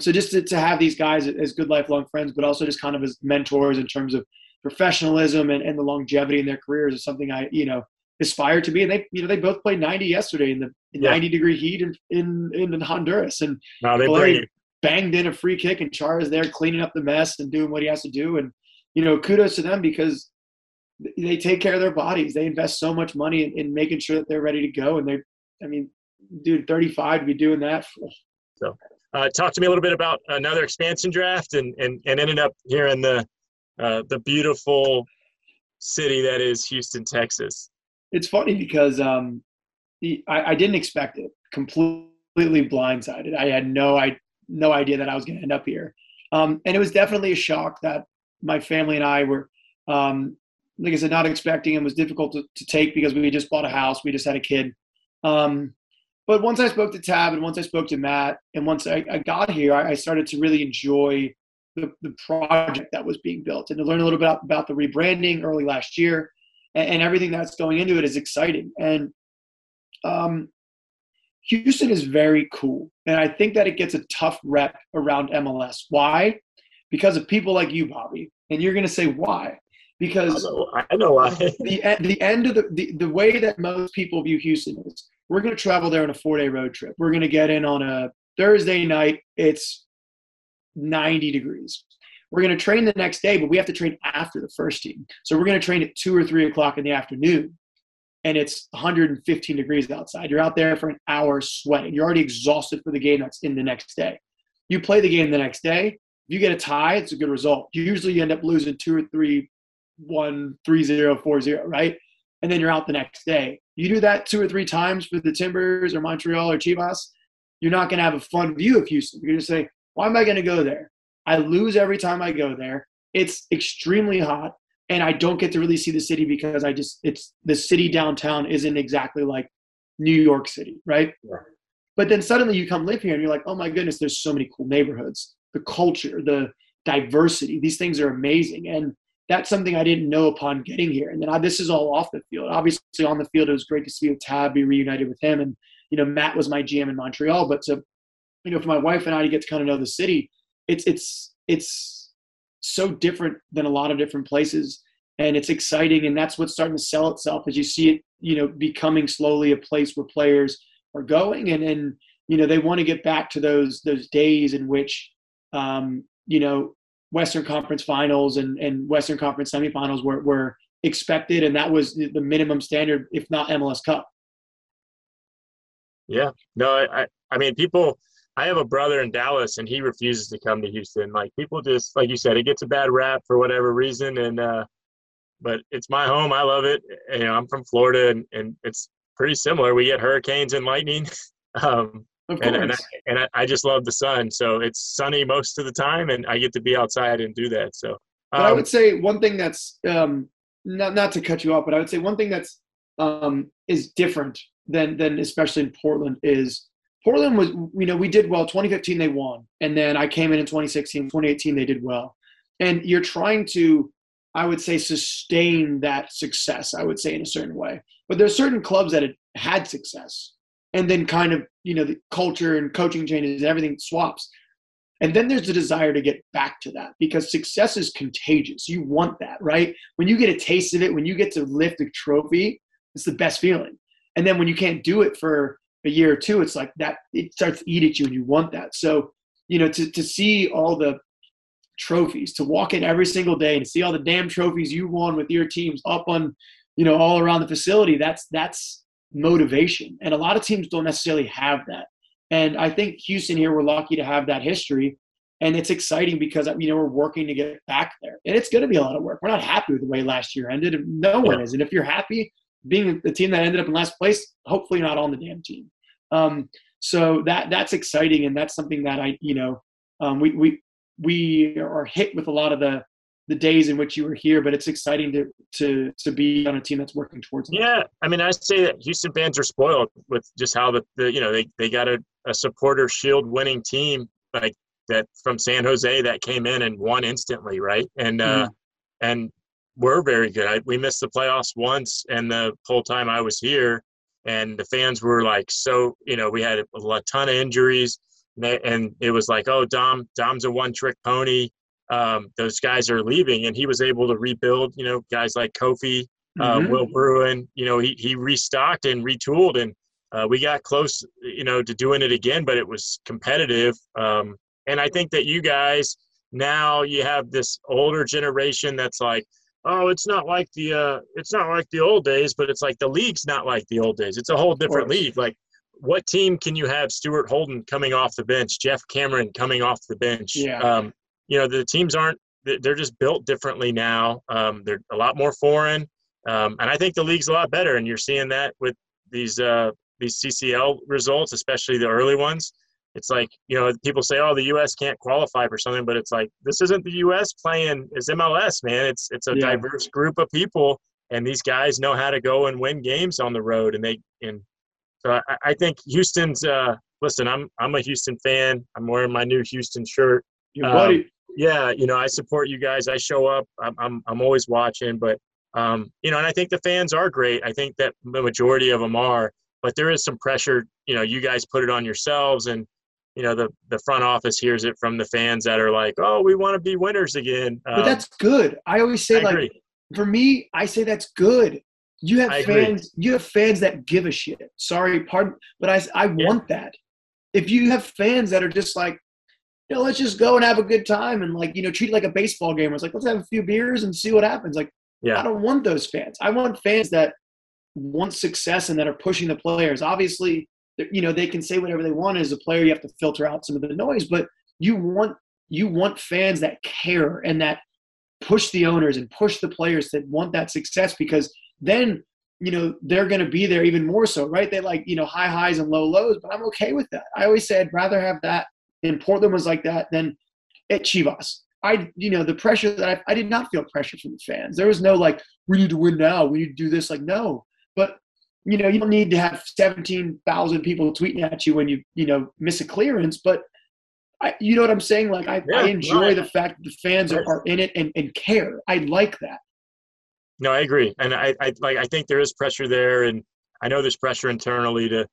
So just to have these guys as good lifelong friends, but also just kind of as mentors in terms of professionalism and the longevity in their careers is something I, you know, aspire to be. And they, you know, they both played 90 yesterday in the 90-degree heat in Honduras. And Valerie banged in a free kick, and Char is there cleaning up the mess and doing what he has to do. And, you know, kudos to them because they take care of their bodies. They invest so much money in making sure that they're ready to go. And I mean, dude, 35 to be doing that. So talk to me a little bit about another expansion draft and ended up here in the beautiful city that is Houston, Texas. It's funny because I didn't expect it. Completely blindsided. I had no idea that I was going to end up here. And it was definitely a shock that my family and I were, like I said, not expecting, and was difficult to take because we just bought a house. We just had a kid. But once I spoke to Tab, and once I spoke to Matt, and once I got here, I started to really enjoy the project that was being built, and to learn a little bit about the rebranding early last year. And everything that's going into it is exciting. And Houston is very cool. And I think that it gets a tough rep around MLS. Why? Because of people like you, Bobby. And you're going to say why. Because I know why. the end of the way that most people view Houston is we're going to travel there on a 4-day road trip. We're going to get in on a Thursday night. It's 90 degrees. We're going to train the next day, but we have to train after the first team. So we're going to train at 2 or 3 o'clock in the afternoon, and it's 115 degrees outside. You're out there for an hour sweating. You're already exhausted for the game that's in the next day. You play the game the next day. If you get a tie, it's a good result. Usually you end up losing 2 or 3, 1, 3-0, 4-0, right? And then you're out the next day. You do that 2 or 3 times for the Timbers or Montreal or Chivas, you're not going to have a fun view of Houston. You're going to say, why am I going to go there? I lose every time I go there. It's extremely hot, and I don't get to really see the city because the city downtown isn't exactly like New York City, right? Yeah. But then suddenly you come live here, and you're like, oh, my goodness, there's so many cool neighborhoods. The culture, the diversity, these things are amazing. And that's something I didn't know upon getting here. And then this is all off the field. Obviously, on the field, it was great to see Tab, be reunited with him. And, you know, Matt was my GM in Montreal. But, so, you know, for my wife and I to get to kind of know the city, it's so different than a lot of different places, and it's exciting, and that's what's starting to sell itself as you see it, you know, becoming slowly a place where players are going, and you know, they want to get back to those days in which, you know, Western Conference Finals and Western Conference Semifinals were expected, and that was the minimum standard, if not MLS Cup. Yeah, no, I mean, people. I have a brother in Dallas, and he refuses to come to Houston. Like, people just, like you said, it gets a bad rap for whatever reason. And but it's my home. I love it. And, you know, I'm from Florida, and it's pretty similar. We get hurricanes and lightning. Of course. And I just love the sun. So it's sunny most of the time, and I get to be outside and do that. So but I would say one thing that's not to cut you off, but I would say one thing that's is different than especially in Portland is. Portland was, you know, we did well. 2015, they won. And then I came in 2016, 2018, they did well. And you're trying to, I would say, sustain that success, I would say, in a certain way. But there's certain clubs that had success, and then kind of, you know, the culture and coaching changes and everything swaps. And then there's the desire to get back to that, because success is contagious. You want that, right? When you get a taste of it, when you get to lift a trophy, it's the best feeling. And then when you can't do it for a year or two, it's like that, it starts to eat at you and you want that. So, you know, to see all the trophies, to walk in every single day and see all the damn trophies you won with your teams up on, you know, all around the facility, that's motivation. And a lot of teams don't necessarily have that. And I think Houston here, we're lucky to have that history. And it's exciting because, you know, we're working to get back there. And it's going to be a lot of work. We're not happy with the way last year ended. No one is. And if you're happy being the team that ended up in last place, hopefully not on the damn team. So that's exciting. And that's something that I, you know, we are hit with a lot of the days in which you were here, but it's exciting to be on a team that's working towards it. Yeah. I mean, I say that Houston fans are spoiled with just how the you know, they got a supporter shield winning team like that from San Jose that came in and won instantly. Right. And, and we're very good. We missed the playoffs once and the whole time I was here, and the fans were like, so, you know, we had a ton of injuries and it was like, oh, Dom's a one trick pony. Those guys are leaving, and he was able to rebuild, you know, guys like Kofi, Will Bruin, you know, he restocked and retooled, and we got close, you know, to doing it again, but it was competitive. And I think that you guys, now you have this older generation that's like, oh, it's not like the old days, but it's like the league's not like the old days. It's a whole different league. Like, what team can you have Stuart Holden coming off the bench, Jeff Cameron coming off the bench? Yeah. You know, the teams they're just built differently now. They're a lot more foreign. And I think the league's a lot better. And you're seeing that with these CCL results, especially the early ones. It's like, you know, people say, oh, the U.S. can't qualify for something, but it's like, this isn't the U.S. playing as MLS, man. It's a diverse group of people, and these guys know how to go and win games on the road. So I think Houston's listen, I'm a Houston fan. I'm wearing my new Houston shirt. Yeah, you know, I support you guys. I show up. I'm always watching, but you know, and I think the fans are great. I think that the majority of them are, but there is some pressure. You know, you guys put it on yourselves, and you know the front office hears it from the fans that are like, oh, we want to be winners again. But that's good. I always say, agree. For me, I say that's good. You have fans. You have fans that give a shit. Sorry, pardon, but I want that. If you have fans that are just like, you know, let's just go and have a good time and, like, you know, treat it like a baseball game. It's like, let's have a few beers and see what happens. Like, I don't want those fans. I want fans that want success and that are pushing the players. Obviously, you know, they can say whatever they want. As a player, you have to filter out some of the noise, but you want fans that care and that push the owners and push the players that want that success, because then, you know, they're going to be there even more so, right? They like, you know, high highs and low lows, but I'm okay with that. I always say I'd rather have that. And Portland was like that. Then at Chivas, you know, the pressure that I did not feel pressure from the fans. There was no like, we need to win now. We need to do this. Like, no, but you know, you don't need to have 17,000 people tweeting at you when you know, miss a clearance. But you know what I'm saying? Like I enjoy the fact that the fans are in it and care. I like that. No, I agree. And I think there is pressure there. And I know there's pressure internally to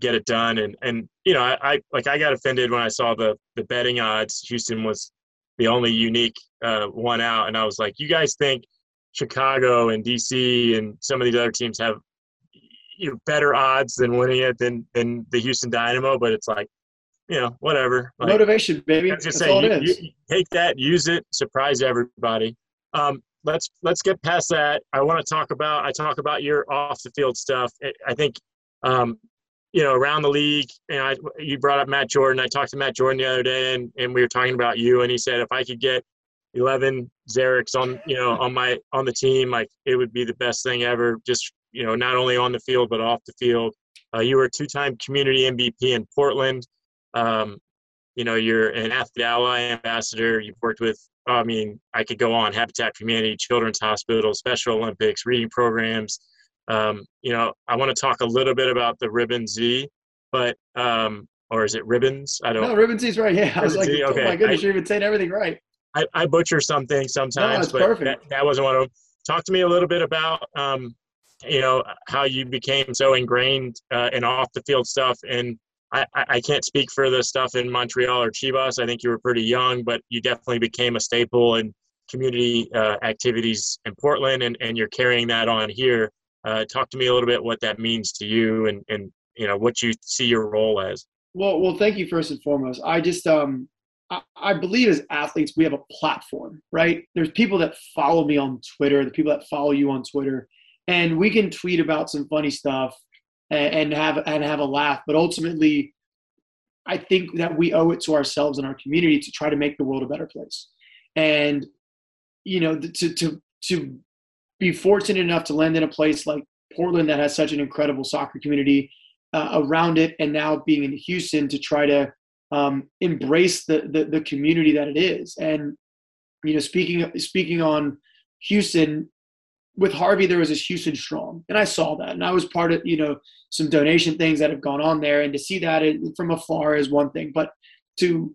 get it done. And you know, I got offended when I saw the betting odds. Houston was the only unique one out. And I was like, you guys think Chicago and DC and some of these other teams have, you know, better odds than winning it than the Houston Dynamo. But it's like, you know, whatever. Like, motivation, baby. I was just saying, you take that, use it, surprise everybody. Let's get past that. I want to talk about your off the field stuff. I think, you know, around the league, you know, you brought up Matt Jordan. I talked to Matt Jordan the other day, and we were talking about you, and he said, if I could get 11 Zareks on the team, like, it would be the best thing ever. Just, you know, not only on the field, but off the field. You were a two-time community MVP in Portland. You know, you're an Athlete Ally ambassador. You've worked with, I mean, I could go on, Habitat for Humanity, Children's Hospital, Special Olympics, reading programs. You know, I want to talk a little bit about the Ribbon Z, but or is it ribbons? I don't know. Ribbon Z's right. Yeah, I was like, oh my goodness, you're even saying everything right. I butcher something sometimes, but that wasn't one of them. Talk to me a little bit about, how you became so ingrained in off-the-field stuff. And I can't speak for the stuff in Montreal or Chivas. I think you were pretty young, but you definitely became a staple in community activities in Portland, and you're carrying that on here. Talk to me a little bit what that means to you and what you see your role as. Well, thank you first and foremost. I just I believe as athletes, we have a platform, right? There's people that follow me on Twitter, the people that follow you on Twitter, and we can tweet about some funny stuff and have a laugh. But ultimately, I think that we owe it to ourselves and our community to try to make the world a better place. And, to be fortunate enough to land in a place like Portland that has such an incredible soccer community around it, and now being in Houston to try to embrace the community that it is. And, speaking on Houston, with Harvey, there was this Houston Strong, and I saw that, and I was part of, some donation things that have gone on there, and to see that from afar is one thing, but to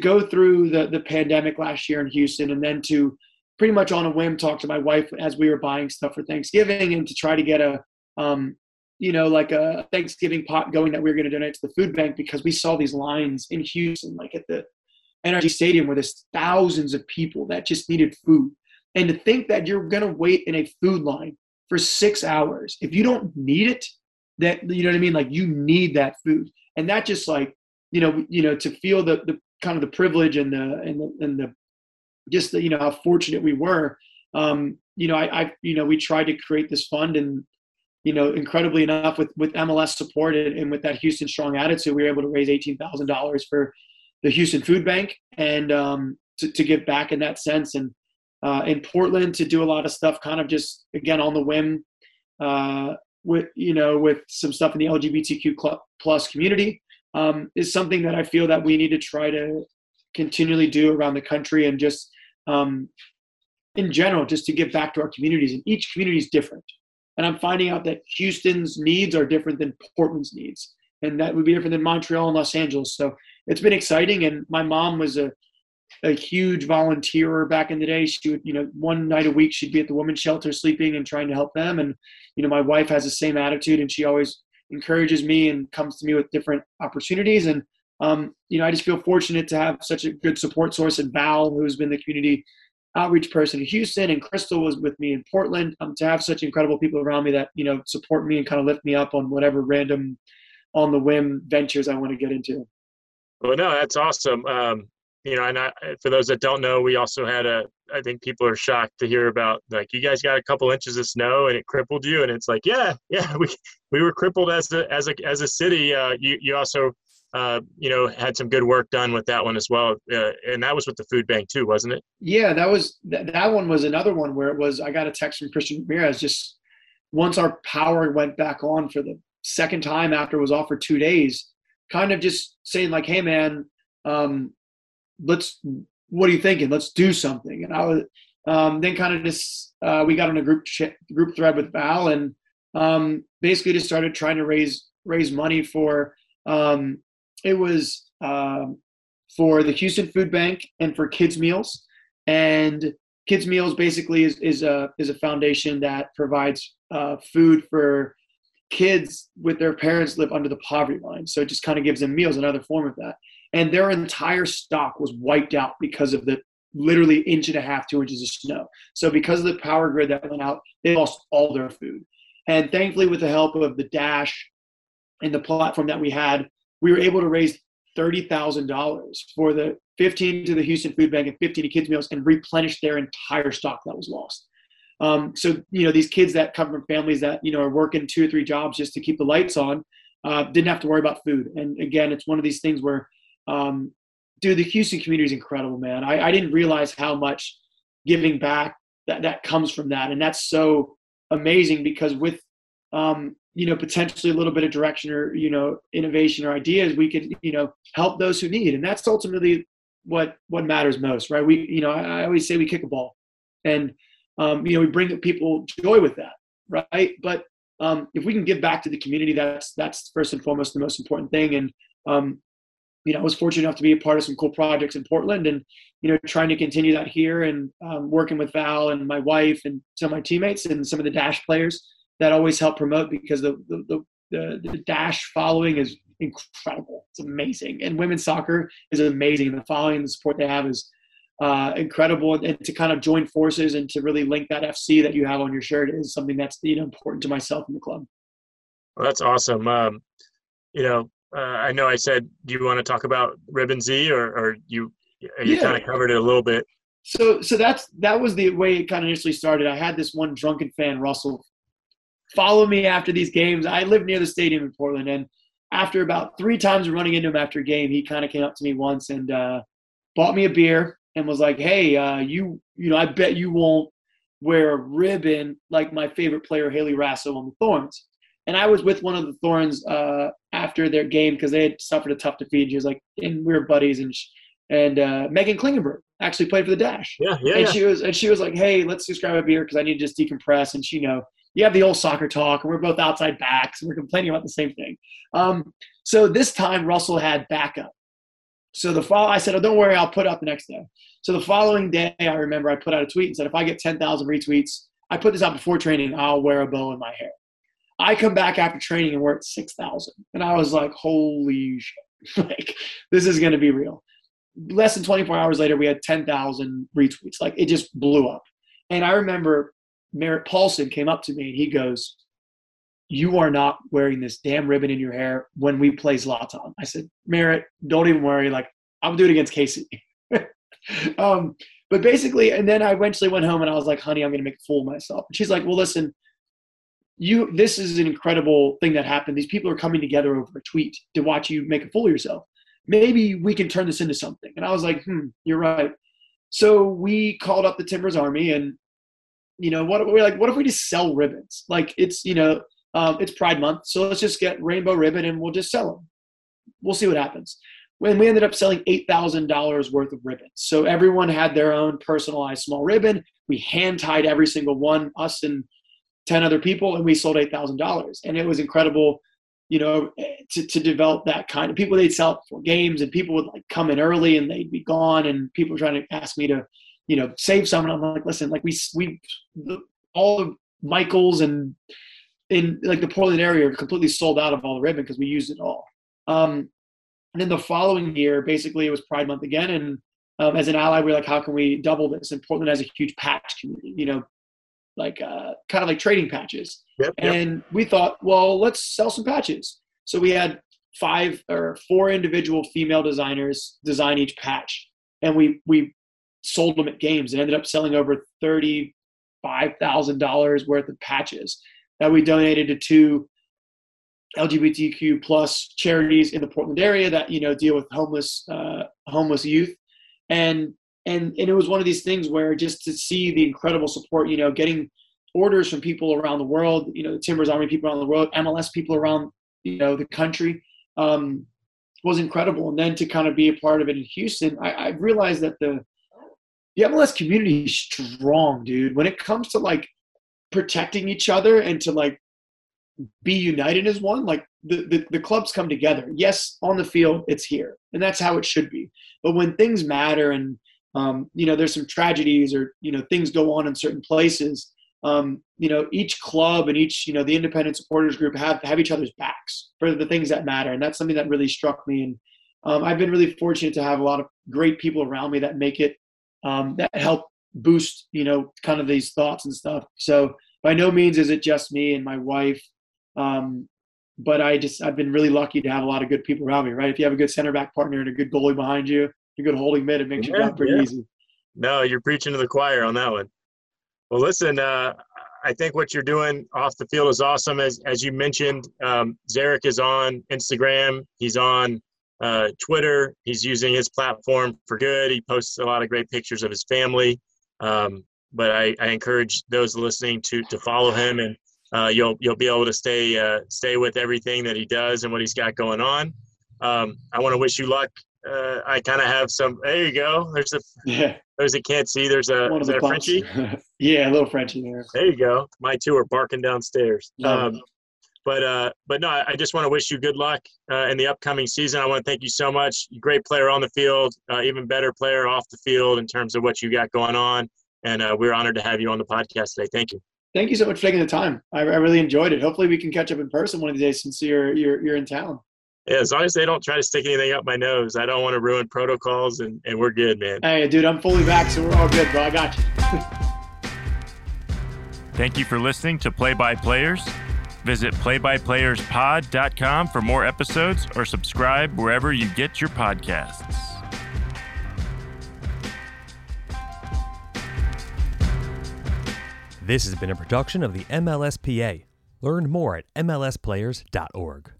go through the pandemic last year in Houston, and then to pretty much on a whim talk to my wife as we were buying stuff for Thanksgiving, and to try to get a, like a Thanksgiving pot going that we were going to donate to the food bank, because we saw these lines in Houston, like at the NRG Stadium, where there's thousands of people that just needed food. And to think that you're going to wait in a food line for 6 hours, if you don't need it, that, you know what I mean? Like, you need that food. And that just like, to feel the kind of the privilege and how fortunate we were. We tried to create this fund, and, incredibly enough, with MLS support and with that Houston Strong attitude, we were able to raise $18,000 for the Houston Food Bank, and to give back in that sense. And in Portland, to do a lot of stuff, kind of just again on the whim, with some stuff in the LGBTQ plus community, is something that I feel that we need to try to continually do around the country, and just in general, just to give back to our communities. And each community is different. And I'm finding out that Houston's needs are different than Portland's needs, and that would be different than Montreal and Los Angeles. So it's been exciting. And my mom was a huge volunteer back in the day. She would, one night a week she'd be at the women's shelter sleeping and trying to help them. And, my wife has the same attitude, and she always encourages me and comes to me with different opportunities. And, I just feel fortunate to have such a good support source in Val, who's been the community outreach person in Houston, and Crystal was with me in Portland, to have such incredible people around me that, support me and kind of lift me up on whatever random on the whim ventures I want to get into. Well, no, that's awesome. For those that don't know, we also had I think people are shocked to hear about, like, you guys got a couple inches of snow and it crippled you. And it's like, yeah, we were crippled as a city. You also, had some good work done with that one as well. And that was with the food bank too, wasn't it? Yeah, that one was another one where it was, I got a text from Christian Ramirez just once our power went back on for the second time after it was off for 2 days, kind of just saying like, hey man, what are you thinking? Let's do something. And I was, then kind of just, we got on a group thread with Val, and basically just started trying to raise money for, it was for the Houston Food Bank and for Kids Meals. And Kids Meals basically is a foundation that provides food for kids with their parents live under the poverty line. So it just kind of gives them meals, another form of that. And their entire stock was wiped out because of the literally inch and a half, 2 inches of snow. So because of the power grid that went out, they lost all their food. And thankfully, with the help of the Dash and the platform that we had, we were able to raise $30,000 for the 15 to the Houston Food Bank and 15 to Kids Meals, and replenish their entire stock that was lost. These kids that come from families that, are working 2 or 3 jobs just to keep the lights on, didn't have to worry about food. And again, it's one of these things where, the Houston community is incredible, man. I didn't realize how much giving back that comes from that. And that's so amazing, because with, potentially a little bit of direction or, innovation or ideas, we could, help those who need. And that's ultimately what matters most, right? We, I always say we kick a ball, and, we bring people joy with that. Right. But, if we can give back to the community, that's first and foremost, the most important thing. And, I was fortunate enough to be a part of some cool projects in Portland, and you know, trying to continue that here and working with Val and my wife and some of my teammates and some of the Dash players that always help promote, because the Dash following is incredible. It's amazing. And women's soccer is amazing. The following and the support they have is incredible. And to kind of join forces and to really link that FC that you have on your shirt is something that's, you know, important to myself and the club. Well, that's awesome. I know I said, do you want to talk about Ribbon Z, or you kind of covered it a little bit? So that was the way it kind of initially started. I had this one drunken fan, Russell, follow me after these games. I lived near the stadium in Portland, and after about 3 times running into him after a game, he kind of came up to me once and bought me a beer and was like, hey, you know, I bet you won't wear a ribbon like my favorite player, Haley Rasso, on the Thorns. And I was with one of the Thorns after their game because they had suffered a tough defeat. She was like, and we were buddies, and Megan Klingenberg actually played for the Dash. Yeah. She was like, hey, let's just grab a beer because I need to just decompress. And she, you know, you have the old soccer talk, and we're both outside backs, and we're complaining about the same thing. So this time Russell had backup. So I said, oh, don't worry, I'll put up the next day. So the following day, I remember I put out a tweet and said, if I get 10,000 retweets, I put this out before training, I'll wear a bow in my hair. I come back after training and we're at 6,000. And I was like, holy shit, like, this is going to be real. Less than 24 hours later, we had 10,000 retweets. Like, it just blew up. And I remember Merritt Paulson came up to me and he goes, you are not wearing this damn ribbon in your hair when we play Zlatan. I said, Merritt, don't even worry. Like, I'll do it against Casey. But basically, and then I eventually went home and I was like, honey, I'm going to make a fool of myself. And she's like, well, listen, this is an incredible thing that happened. These people are coming together over a tweet to watch you make a fool of yourself. Maybe we can turn this into something. And I was like, you're right. So we called up the Timbers Army, and, you know, what if we just sell ribbons? Like, it's, you know, it's Pride Month, so let's just get rainbow ribbon and we'll just sell them. We'll see what happens. When we ended up selling $8,000 worth of ribbons. So everyone had their own personalized small ribbon. We hand tied every single one, us and 10 other people, and we sold $8,000. And it was incredible, you know, to develop that kind of people. They'd sell it for games, and people would like come in early and they'd be gone. And people were trying to ask me to, you know, save some. And I'm like, listen, like we all of Michaels and in like the Portland area are completely sold out of all the ribbon because we used it all. And then the following year, basically it was Pride Month again. And as an ally, we're like, how can we double this? And Portland has a huge patch community, you know, like kind of like trading patches. Yep. And we thought, well, let's sell some patches. So we had 5 or 4 individual female designers design each patch. And we sold them at games and ended up selling over $35,000 worth of patches that we donated to 2 LGBTQ plus charities in the Portland area that, you know, deal with homeless youth. And it was one of these things where just to see the incredible support, you know, getting orders from people around the world, you know, the Timbers Army people around the world, MLS people around, you know, the country, was incredible. And then to kind of be a part of it in Houston, I realized that the MLS community is strong, dude, when it comes to like protecting each other and to like be united as one. Like the clubs come together. Yes, on the field, it's here. And that's how it should be. But when things matter and, you know, there's some tragedies or, you know, things go on in certain places, you know, each club and each, you know, the independent supporters group have each other's backs for the things that matter. And that's something that really struck me. And I've been really fortunate to have a lot of great people around me that make it, that help boost, you know, kind of these thoughts and stuff. So by no means is it just me and my wife. But I've been really lucky to have a lot of good people around me, right? If you have a good center back partner and a good goalie behind you, a good holding mid, it makes your job pretty easy. No, you're preaching to the choir on that one. Well, listen, I think what you're doing off the field is awesome. As you mentioned, Zarek is on Instagram. He's on Twitter. He's using his platform for good. He posts a lot of great pictures of his family. But I encourage those listening to follow him, and you'll be able to stay with everything that he does and what he's got going on. I want to wish you luck. I kind of have some. There you go. There's a can't see. Is that a Frenchie? Yeah, a little Frenchie there. There you go. My two are barking downstairs. But no, I just want to wish you good luck in the upcoming season. I want to thank you so much. Great player on the field, even better player off the field in terms of what you got going on. And we're honored to have you on the podcast today. Thank you. Thank you so much for taking the time. I really enjoyed it. Hopefully we can catch up in person one of the days since you're in town. Yeah, as long as they don't try to stick anything up my nose. I don't want to ruin protocols, and we're good, man. Hey, dude, I'm fully back, so we're all good, bro. I got you. Thank you for listening to Play by Players. Visit playbuyplayerspod.com for more episodes or subscribe wherever you get your podcasts. This has been a production of the MLSPA. Learn more at mlsplayers.org.